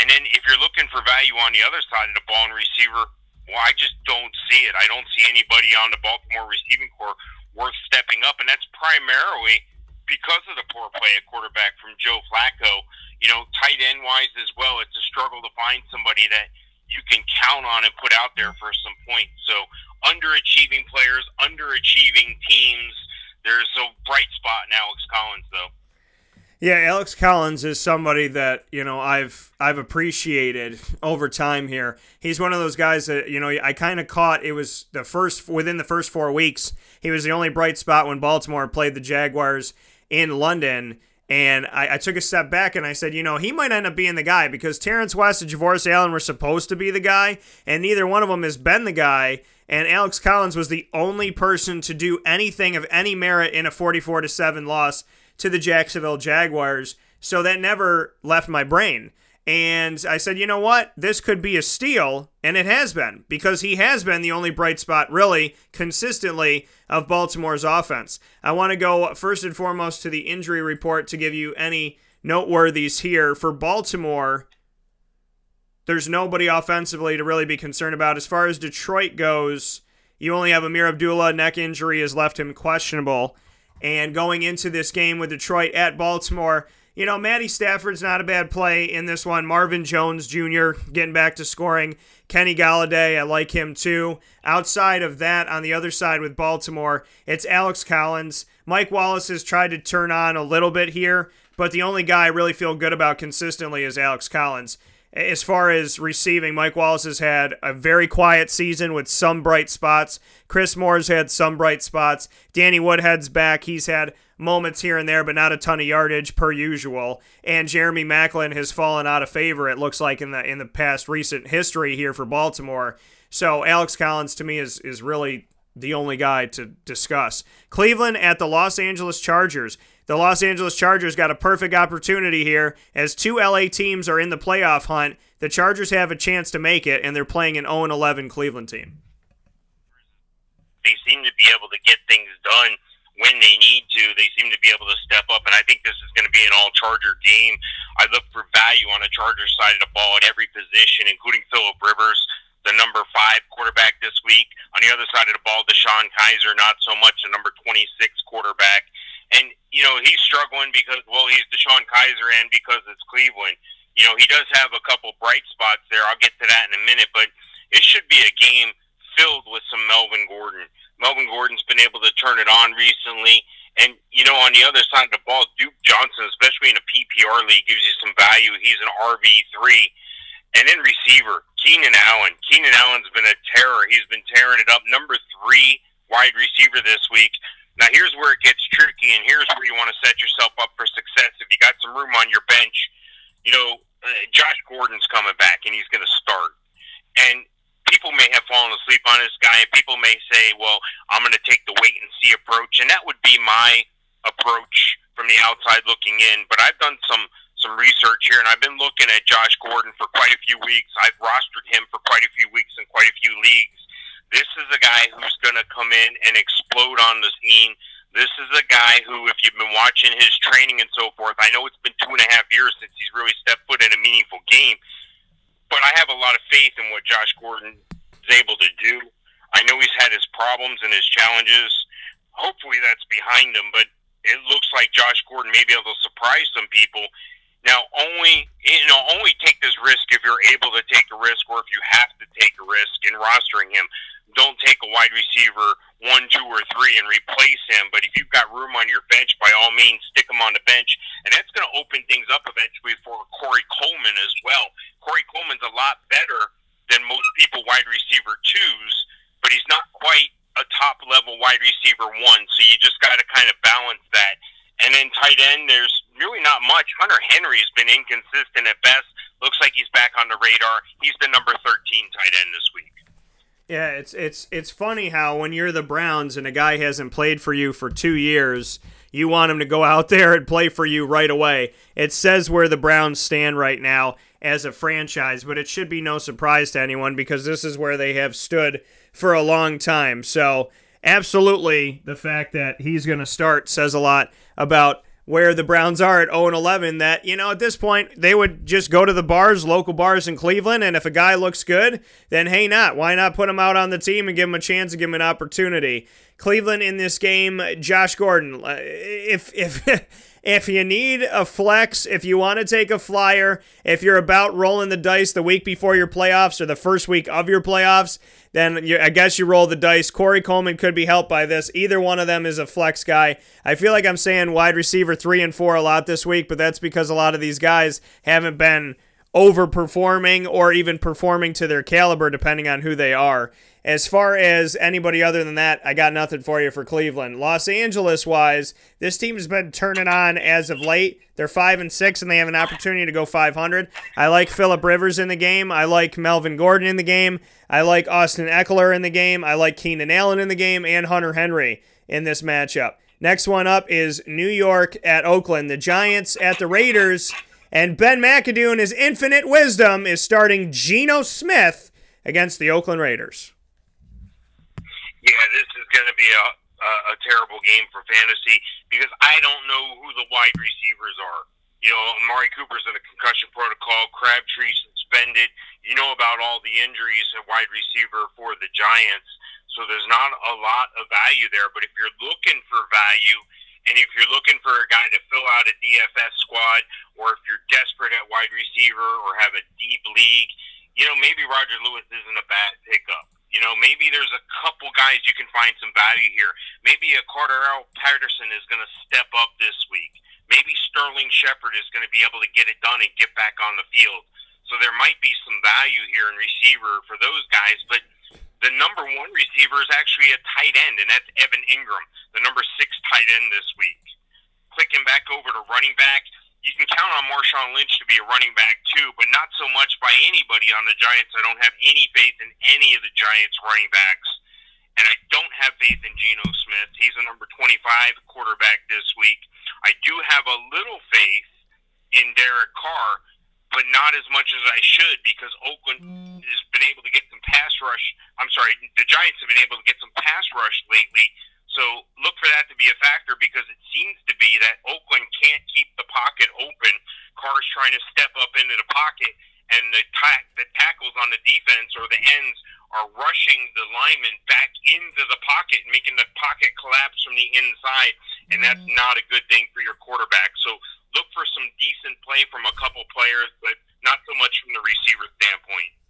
And then if you're looking for value on the other side of the ball and receiver, well, I just don't see it. I don't see anybody on the Baltimore receiving corps worth stepping up, and that's primarily because of the poor play at quarterback from Joe Flacco. You know, tight end-wise as well, it's a struggle to find somebody that you can count on and put out there for some points. So underachieving players, underachieving teams, there's a bright spot in Alex Collins, though. Yeah, Alex Collins is somebody that, you know, I've I've appreciated over time here. He's one of those guys that, you know, I kind of caught it was the first within the first four weeks, he was the only bright spot when Baltimore played the Jaguars in London. And I, I took a step back and I said, you know, he might end up being the guy because Terrence West and Javoris Allen were supposed to be the guy, and neither one of them has been the guy. And Alex Collins was the only person to do anything of any merit in a forty-four to seven loss to the Jacksonville Jaguars, so that never left my brain. And I said, you know what? This could be a steal, and it has been, because he has been the only bright spot, really, consistently, of Baltimore's offense. I want to go first and foremost to the injury report to give you any noteworthies here. For Baltimore, there's nobody offensively to really be concerned about. As far as Detroit goes, you only have Amir Abdullah. Neck injury has left him questionable. And going into this game with Detroit at Baltimore, you know, Matty Stafford's not a bad play in this one. Marvin Jones Junior getting back to scoring. Kenny Galladay, I like him too. Outside of that, on the other side with Baltimore, it's Alex Collins. Mike Wallace has tried to turn on a little bit here, but the only guy I really feel good about consistently is Alex Collins. As far as receiving, Mike Wallace has had a very quiet season with some bright spots. Chris Moore's had some bright spots. Danny Woodhead's back. He's had moments here and there, but not a ton of yardage per usual. And Jeremy Maclin has fallen out of favor, it looks like, in the in the past recent history here for Baltimore. So Alex Collins, to me, is is really the only guy to discuss. Cleveland at the Los Angeles Chargers. The Los Angeles Chargers got a perfect opportunity here. As two L A teams are in the playoff hunt, the Chargers have a chance to make it, and they're playing an oh and eleven Cleveland team. They seem to be able to get things done when they need to. They seem to be able to step up, and I think this is going to be an all-Charger game. I look for value on the Chargers side of the ball at every position, including Phillip Rivers, the number five quarterback this week. On the other side of the ball, DeShone Kizer, not so much, the number twenty-six quarterback. And, you know, he's struggling because, well, he's DeShone Kizer and because it's Cleveland. You know, he does have a couple bright spots there. I'll get to that in a minute. But it should be a game filled with some Melvin Gordon. Melvin Gordon's been able to turn it on recently. And, you know, on the other side of the ball, Duke Johnson, especially in a P P R league, gives you some value. He's an R B three. And then receiver, Keenan Allen. Keenan Allen's been a terror. He's been tearing it up. Number three wide receiver this week. Now, here's where it gets tricky, and here's where you want to set yourself up for success. If you got some room on your bench, you know, uh, Josh Gordon's coming back, and he's going to start. And people may have fallen asleep on this guy, and people may say, well, I'm going to take the wait-and-see approach. And that would be my approach from the outside looking in. But I've done some some research here, and I've been looking at Josh Gordon for quite a few weeks. I've rostered him for quite a few weeks in quite a few leagues. This is a guy who's going to come in and explode on the scene. This is a guy who, if you've been watching his training and so forth, I know it's been two and a half years since he's really stepped foot in a meaningful game, but I have a lot of faith in what Josh Gordon is able to do. I know he's had his problems and his challenges. Hopefully that's behind him, but it looks like Josh Gordon may be able to surprise some people. Now, only you know, only take this risk if you're able to take a risk or if you have to take a risk in rostering him. Don't take a wide receiver one, two, or three and replace him. But if you've got room on your bench, by all means, stick him on the bench. And that's going to open things up eventually for Corey Coleman as well. Corey Coleman's a lot better than most people wide receiver twos, but he's not quite a top-level wide receiver one. So you just got to kind of balance that. And then tight end, there's really not much. Hunter Henry's been inconsistent at best. Looks like he's back on the radar. He's the number thirteen tight end this week. Yeah, it's it's it's funny how when you're the Browns and a guy hasn't played for you for two years, you want him to go out there and play for you right away. It says where the Browns stand right now as a franchise, but it should be no surprise to anyone because this is where they have stood for a long time. So absolutely, the fact that he's going to start says a lot about where the Browns are at oh and eleven, that, you know, at this point, they would just go to the bars, local bars in Cleveland, and if a guy looks good, then hey, not. Why not put him out on the team and give him a chance and give him an opportunity? Cleveland in this game, Josh Gordon, if if... If you need a flex, if you want to take a flyer, if you're about rolling the dice the week before your playoffs or the first week of your playoffs, then you, I guess you roll the dice. Corey Coleman could be helped by this. Either one of them is a flex guy. I feel like I'm saying wide receiver three and four a lot this week, but that's because a lot of these guys haven't been overperforming or even performing to their caliber depending on who they are. As far as anybody other than that, I got nothing for you for Cleveland. Los Angeles-wise, this team has been turning on as of late. They're five and six, and they have an opportunity to go five hundred. I like Phillip Rivers in the game. I like Melvin Gordon in the game. I like Austin Eckler in the game. I like Keenan Allen in the game and Hunter Henry in this matchup. Next one up is New York at Oakland. The Giants at the Raiders, and Ben McAdoo in his infinite wisdom is starting Geno Smith against the Oakland Raiders. Yeah, this is going to be a, a a terrible game for fantasy because I don't know who the wide receivers are. You know, Amari Cooper's in a concussion protocol, Crabtree's suspended. You know about all the injuries at wide receiver for the Giants, so there's not a lot of value there. But if you're looking for value, and if you're looking for a guy to fill out a D F S squad, or if you're desperate at wide receiver or have a deep league, you know, maybe Roger Lewis isn't a bad pickup. You know, maybe there's a couple guys you can find some value here. Maybe a Cordarrelle Patterson is going to step up this week. Maybe Sterling Shepard is going to be able to get it done and get back on the field. So there might be some value here in receiver for those guys. But the number one receiver is actually a tight end, and that's Evan Ingram, the number six tight end this week. Clicking back over to running back, you can count on Marshawn Lynch to be a running back too, but not so much by anybody on the Giants. I don't have any faith in any of the Giants running backs, and I don't have faith in Geno Smith. He's a number twenty-five quarterback this week. I do have a little faith in Derek Carr, but not as much as I should because Oakland has been able to get some pass rush. I'm sorry, the Giants have been able to get some pass rush lately. So look for that to be a factor because it seems to be that Oakland can't keep the pocket open. Carr's trying to step up into the pocket, and the, ta- the tackles on the defense or the ends are rushing the linemen back into the pocket and making the pocket collapse from the inside, and that's not a good thing for your quarterback. So look for some decent play from a couple players, but not so much from the receiver standpoint.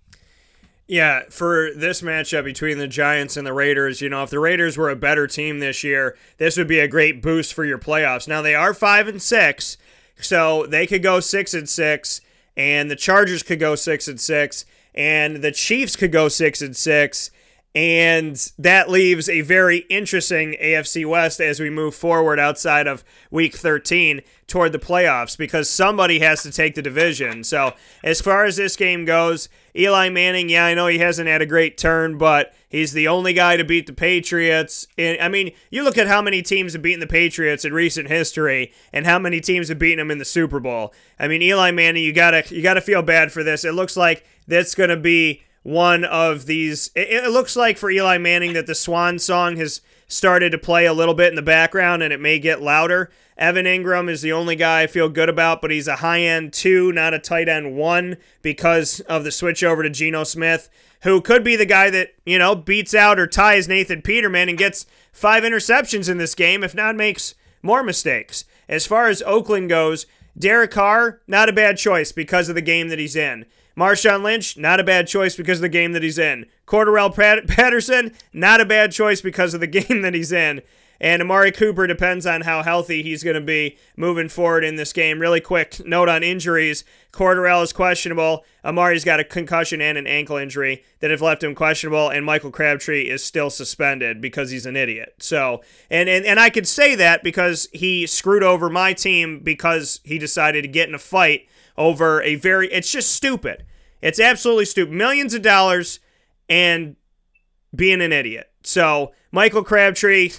Yeah, for this matchup between the Giants and the Raiders, you know, if the Raiders were a better team this year, this would be a great boost for your playoffs. Now, they are five and six, so they could go six and six, and the Chargers could go six and six, and the Chiefs could go six and six, and that leaves a very interesting A F C West as we move forward outside of Week thirteen toward the playoffs because somebody has to take the division. So as far as this game goes, Eli Manning, yeah, I know he hasn't had a great turn, but he's the only guy to beat the Patriots. I mean, you look at how many teams have beaten the Patriots in recent history and how many teams have beaten them in the Super Bowl. I mean, Eli Manning, you gotta you gotta feel bad for this. It looks like that's going to be one of these. It looks like for Eli Manning that the swan song has started to play a little bit in the background, and it may get louder. Evan Ingram is the only guy I feel good about, but he's a high-end two, not a tight-end one, because of the switch over to Geno Smith, who could be the guy that, you know, beats out or ties Nathan Peterman and gets five interceptions in this game, if not makes more mistakes. As far as Oakland goes, Derek Carr, not a bad choice because of the game that he's in. Marshawn Lynch, not a bad choice because of the game that he's in. Cordarrelle Patterson, not a bad choice because of the game that he's in. And Amari Cooper depends on how healthy he's going to be moving forward in this game. Really quick note on injuries. Cordarrelle is questionable. Amari's got a concussion and an ankle injury that have left him questionable, and Michael Crabtree is still suspended because he's an idiot. So, and, and, and I could say that because he screwed over my team because he decided to get in a fight over a very, it's just stupid. It's absolutely stupid. Millions of dollars and being an idiot. So Michael Crabtree,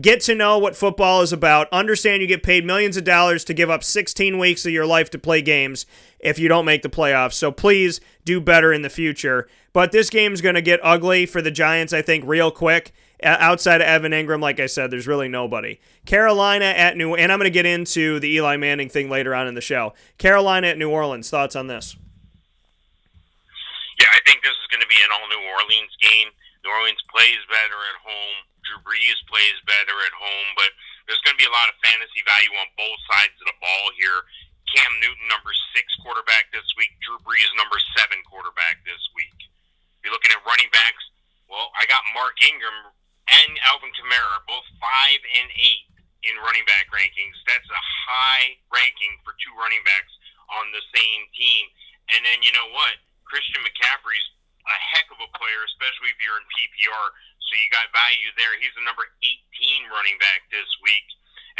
get to know what football is about. Understand you get paid millions of dollars to give up sixteen weeks of your life to play games if you don't make the playoffs. So please do better in the future. But this game is going to get ugly for the Giants, I think, real quick. Outside of Evan Ingram, like I said, there's really nobody. Carolina at New Orleans, and I'm going to get into the Eli Manning thing later on in the show. Carolina at New Orleans, thoughts on this? Yeah, I think this is going to be an all-New Orleans game. New Orleans plays better at home. Drew Brees plays better at home, but there's going to be a lot of fantasy value on both sides of the ball here. Cam Newton, number six quarterback this week. Drew Brees, number seven quarterback this week. You're looking at running backs. Well, I got Mark Ingram and Alvin Kamara, both five and eight in running back rankings. That's a high ranking for two running backs on the same team. And then you know what? Christian McCaffrey's a heck of a player, especially if you're in P P R, so you got value there. He's the number eighteen running back this week.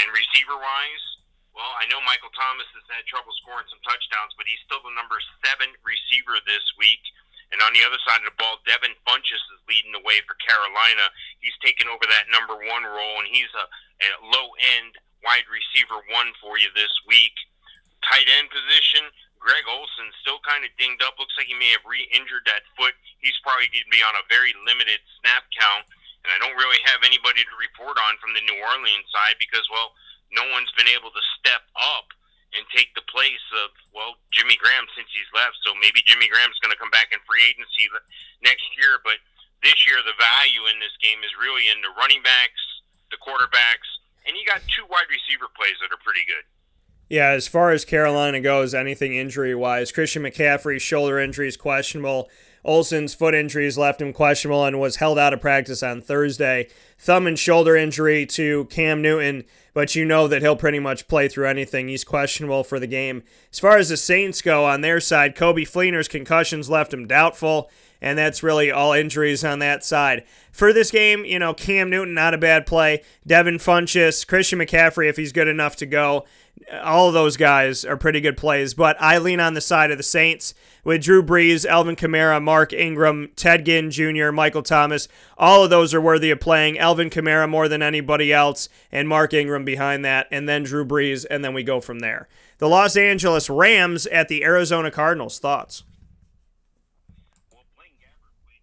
And receiver-wise, well, I know Michael Thomas has had trouble scoring some touchdowns, but he's still the number seven receiver this week. And on the other side of the ball, Devin Funchess is leading the way for Carolina. He's taken over that number one role, and he's a, a low-end wide receiver one for you this week. Tight end position, Greg Olsen still kind of dinged up. Looks like he may have re-injured that foot. He's probably going to be on a very limited snap count, and I don't really have anybody to report on from the New Orleans side because, well, no one's been able to step up and take the place of, well, Jimmy Graham since he's left. So maybe Jimmy Graham's going to come back in free agency next year, but this year the value in this game is really in the running backs, the quarterbacks, and you got two wide receiver plays that are pretty good. Yeah, as far as Carolina goes, anything injury-wise, Christian McCaffrey's shoulder injury is questionable. Olsen's foot injuries left him questionable and was held out of practice on Thursday. Thumb and shoulder injury to Cam Newton, but you know that he'll pretty much play through anything. He's questionable for the game. As far as the Saints go on their side, Coby Fleener's concussions left him doubtful, and that's really all injuries on that side. For this game, you know, Cam Newton, not a bad play. Devin Funchess, Christian McCaffrey, if he's good enough to go. All of those guys are pretty good plays, but I lean on the side of the Saints with Drew Brees, Alvin Kamara, Mark Ingram, Ted Ginn Junior, Michael Thomas. All of those are worthy of playing. Alvin Kamara more than anybody else, and Mark Ingram behind that, and then Drew Brees, and then we go from there. The Los Angeles Rams at the Arizona Cardinals. Thoughts? Well, playing Gabbert played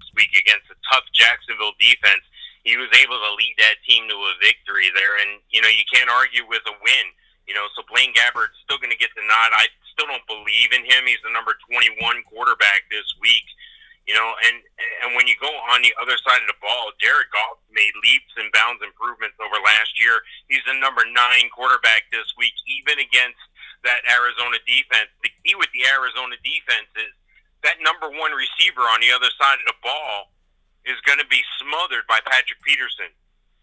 this week against a tough Jacksonville defense. He was able to lead that team to a victory there, and, you know, you can't argue with a win. You know, so Blaine Gabbert's still going to get the nod. I still don't believe in him. He's the number twenty-one quarterback this week. You know, and, and when you go on the other side of the ball, Jared Goff made leaps and bounds improvements over last year. He's the number nine quarterback this week, even against that Arizona defense. The key with the Arizona defense is that number one receiver on the other side of the ball is going to be smothered by Patrick Peterson.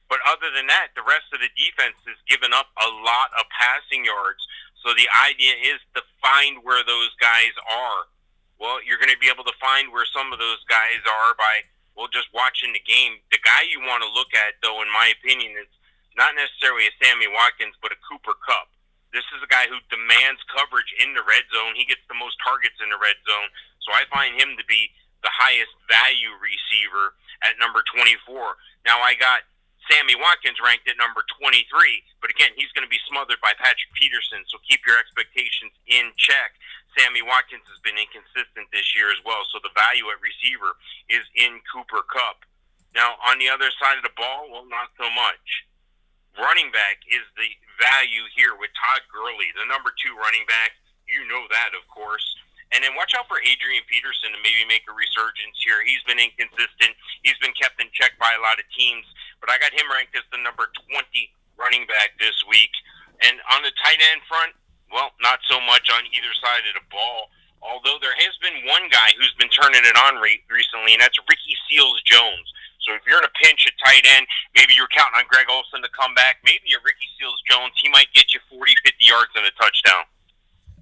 But other than that, the rest of the defense has given up a lot of passing yards. So the idea is to find where those guys are. Well, you're going to be able to find where some of those guys are by, well, just watching the game. The guy you want to look at, though, in my opinion, is not necessarily a Sammy Watkins, but a Cooper Kupp. This is a guy who demands coverage in the red zone. He gets the most targets in the red zone. So I find him to be the highest value receiver at number twenty-four. Now, I got Sammy Watkins ranked at number twenty-three, but again, he's going to be smothered by Patrick Peterson, so keep your expectations in check. Sammy Watkins has been inconsistent this year as well, so the value at receiver is in Cooper Kupp. Now, on the other side of the ball, well, not so much. Running back is the value here with Todd Gurley, the number two running back. You know that, of course. And then watch out for Adrian Peterson to maybe make a resurgence here. He's been inconsistent. He's been kept in check by a lot of teams. But I got him ranked as the number twenty running back this week. And on the tight end front, well, not so much on either side of the ball. Although there has been one guy who's been turning it on re- recently, and that's Ricky Seals-Jones. So if you're in a pinch at tight end, maybe you're counting on Greg Olsen to come back. Maybe a Ricky Seals-Jones, he might get you forty, fifty yards and a touchdown.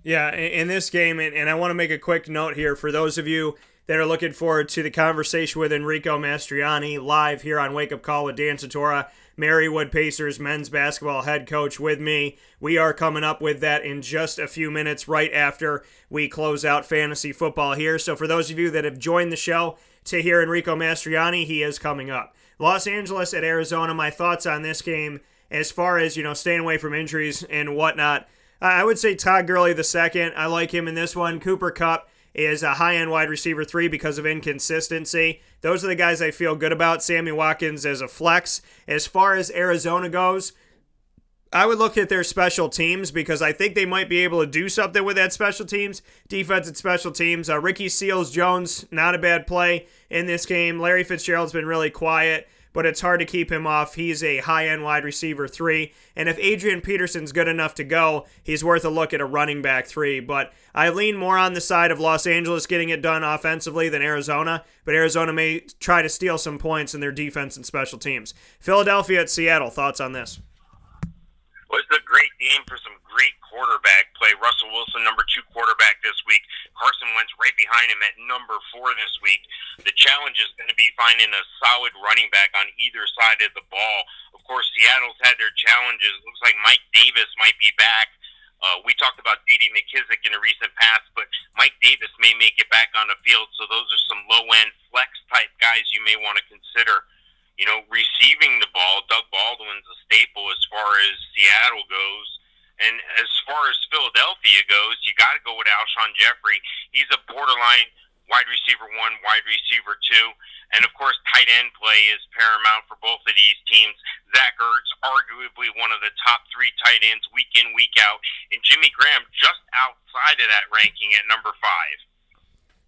Yeah, in this game, and I want to make a quick note here for those of you that are looking forward to the conversation with Enrico Mastriani live here on Wake Up Call with Dan Tortora, Marywood Pacers men's basketball head coach with me. We are coming up with that in just a few minutes right after we close out fantasy football here. So for those of you that have joined the show to hear Enrico Mastriani, he is coming up. Los Angeles at Arizona, my thoughts on this game as far as, you know, staying away from injuries and whatnot. I would say Todd Gurley the second. I like him in this one. Cooper Kupp is a high-end wide receiver three because of inconsistency. Those are the guys I feel good about. Sammy Watkins as a flex. As far as Arizona goes, I would look at their special teams because I think they might be able to do something with that special teams. Defense and special teams. Uh, Ricky Seals-Jones, not a bad play in this game. Larry Fitzgerald's been really quiet, but it's hard to keep him off. He's a high-end wide receiver three. And if Adrian Peterson's good enough to go, he's worth a look at a running back three. But I lean more on the side of Los Angeles getting it done offensively than Arizona, but Arizona may try to steal some points in their defense and special teams. Philadelphia at Seattle, thoughts on this? Well, it's a great game for some great quarterback play. Russell Wilson, number two quarterback this week. Carson Wentz right behind him at number four this week. The challenge is going to be finding a solid running back on either side of the ball. Of course, Seattle's had their challenges. It looks like Mike Davis might be back. Uh, we talked about D D McKissic in a recent past, but Mike Davis may make it back on the field, so those are some low-end flex-type guys you may want to consider. You know, receiving the ball, Doug Baldwin's a staple as far as Seattle goes. And as far as Philadelphia goes, you got to go with Alshon Jeffrey. He's a borderline wide receiver one, wide receiver two. And, of course, tight end play is paramount for both of these teams. Zach Ertz, arguably one of the top three tight ends week in, week out. And Jimmy Graham just outside of that ranking at number five.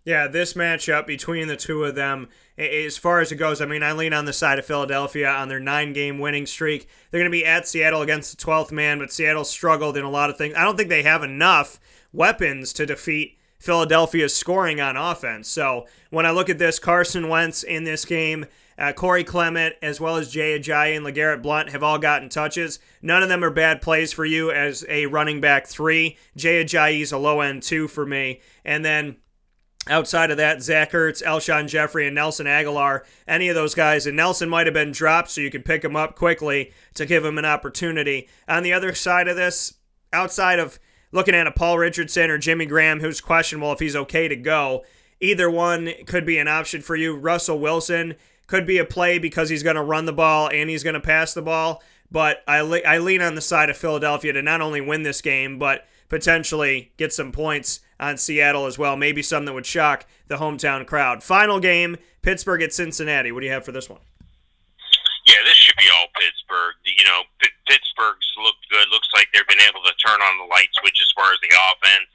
Yeah, this matchup between the two of them, as far as it goes, I mean, I lean on the side of Philadelphia on their nine-game winning streak. They're going to be at Seattle against the twelfth man, but Seattle struggled in a lot of things. I don't think they have enough weapons to defeat Philadelphia's scoring on offense. So when I look at this, Carson Wentz in this game, uh, Corey Clement, as well as Jay Ajayi and LeGarrette Blount have all gotten touches. None of them are bad plays for you as a running back three. Jay Ajayi's a low-end two for me. And then outside of that, Zach Ertz, Alshon Jeffrey, and Nelson Aguilar, any of those guys. And Nelson might have been dropped, so you can pick him up quickly to give him an opportunity. On the other side of this, outside of looking at a Paul Richardson or Jimmy Graham, who's questionable if he's okay to go, either one could be an option for you. Russell Wilson could be a play because he's going to run the ball and he's going to pass the ball. But I, le- I lean on the side of Philadelphia to not only win this game, but potentially get some points on Seattle as well. Maybe some that would shock the hometown crowd. Final game, Pittsburgh at Cincinnati. What do you have for this one? Yeah, this should be all Pittsburgh. You know, P- Pittsburgh's looked good. Looks like they've been able to turn on the light switch as far as the offense.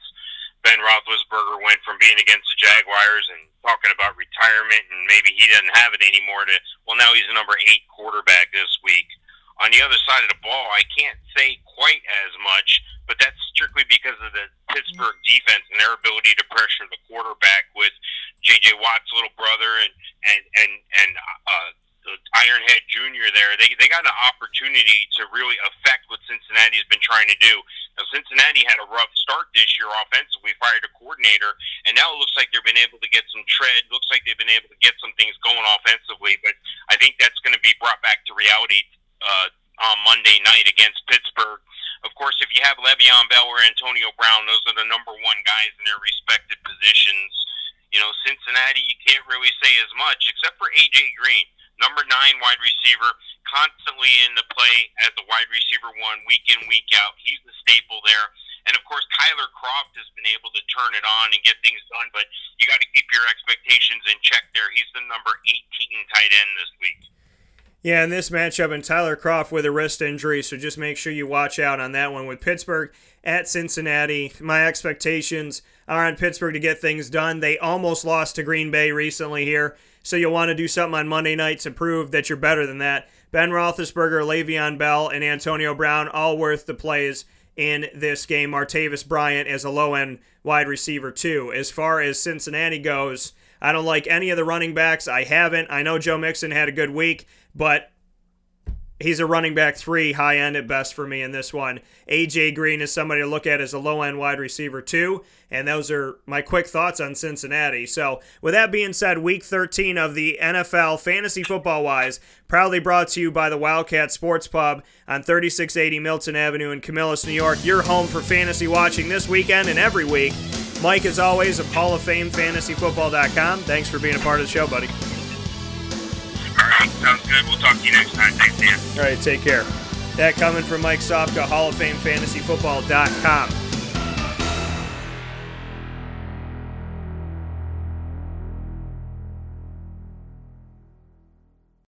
Ben Roethlisberger went from being against the Jaguars and talking about retirement and maybe he doesn't have it anymore to, well, now he's the number eight quarterback this week. On the other side of the ball, I can't say quite as much, but that's strictly because of the Pittsburgh defense and their ability to pressure the quarterback with J J. Watt's little brother and and and, and uh, Ironhead Junior there. They they got an opportunity to really affect what Cincinnati has been trying to do. Now, Cincinnati had a rough start this year offensively, fired a coordinator, and now it looks like they've been able to get some tread. Looks like they've been able to get some things going offensively, but I think that's going to be brought back to reality uh, on Monday night against Pittsburgh. Of course, if you have Le'Veon Bell or Antonio Brown, those are the number one guys in their respective positions. You know, Cincinnati, you can't really say as much, except for A J. Green, number nine wide receiver, constantly in the play as the wide receiver one, week in, week out. He's the staple there. And, of course, Tyler Kroft has been able to turn it on and get things done, but you got to keep your expectations in check there. He's the number eighteen tight end this week. Yeah, in this matchup, and Tyler Kroft with a wrist injury, so just make sure you watch out on that one with Pittsburgh at Cincinnati. My expectations are on Pittsburgh to get things done. They almost lost to Green Bay recently here, so you'll want to do something on Monday night to prove that you're better than that. Ben Roethlisberger, Le'Veon Bell, and Antonio Brown, all worth the plays in this game. Martavis Bryant as a low-end wide receiver, too. As far as Cincinnati goes, I don't like any of the running backs. I haven't. I know Joe Mixon had a good week, but he's a running back three, high end at best for me in this one. A J Green is somebody to look at as a low-end wide receiver too, and those are my quick thoughts on Cincinnati. So with that being said, Week thirteen of the N F L Fantasy Football-Wise, proudly brought to you by the Wildcat Sports Pub on thirty-six eighty Milton Avenue in Camillus, New York. Your home for fantasy watching this weekend and every week. Mike, as always, of hall of fame fantasy football dot com. Thanks for being a part of the show, buddy. All right, sounds good. We'll talk to you next time. Thanks, Dan. All right, take care. That coming from Mike Sofka, hall of fame fantasy football dot com.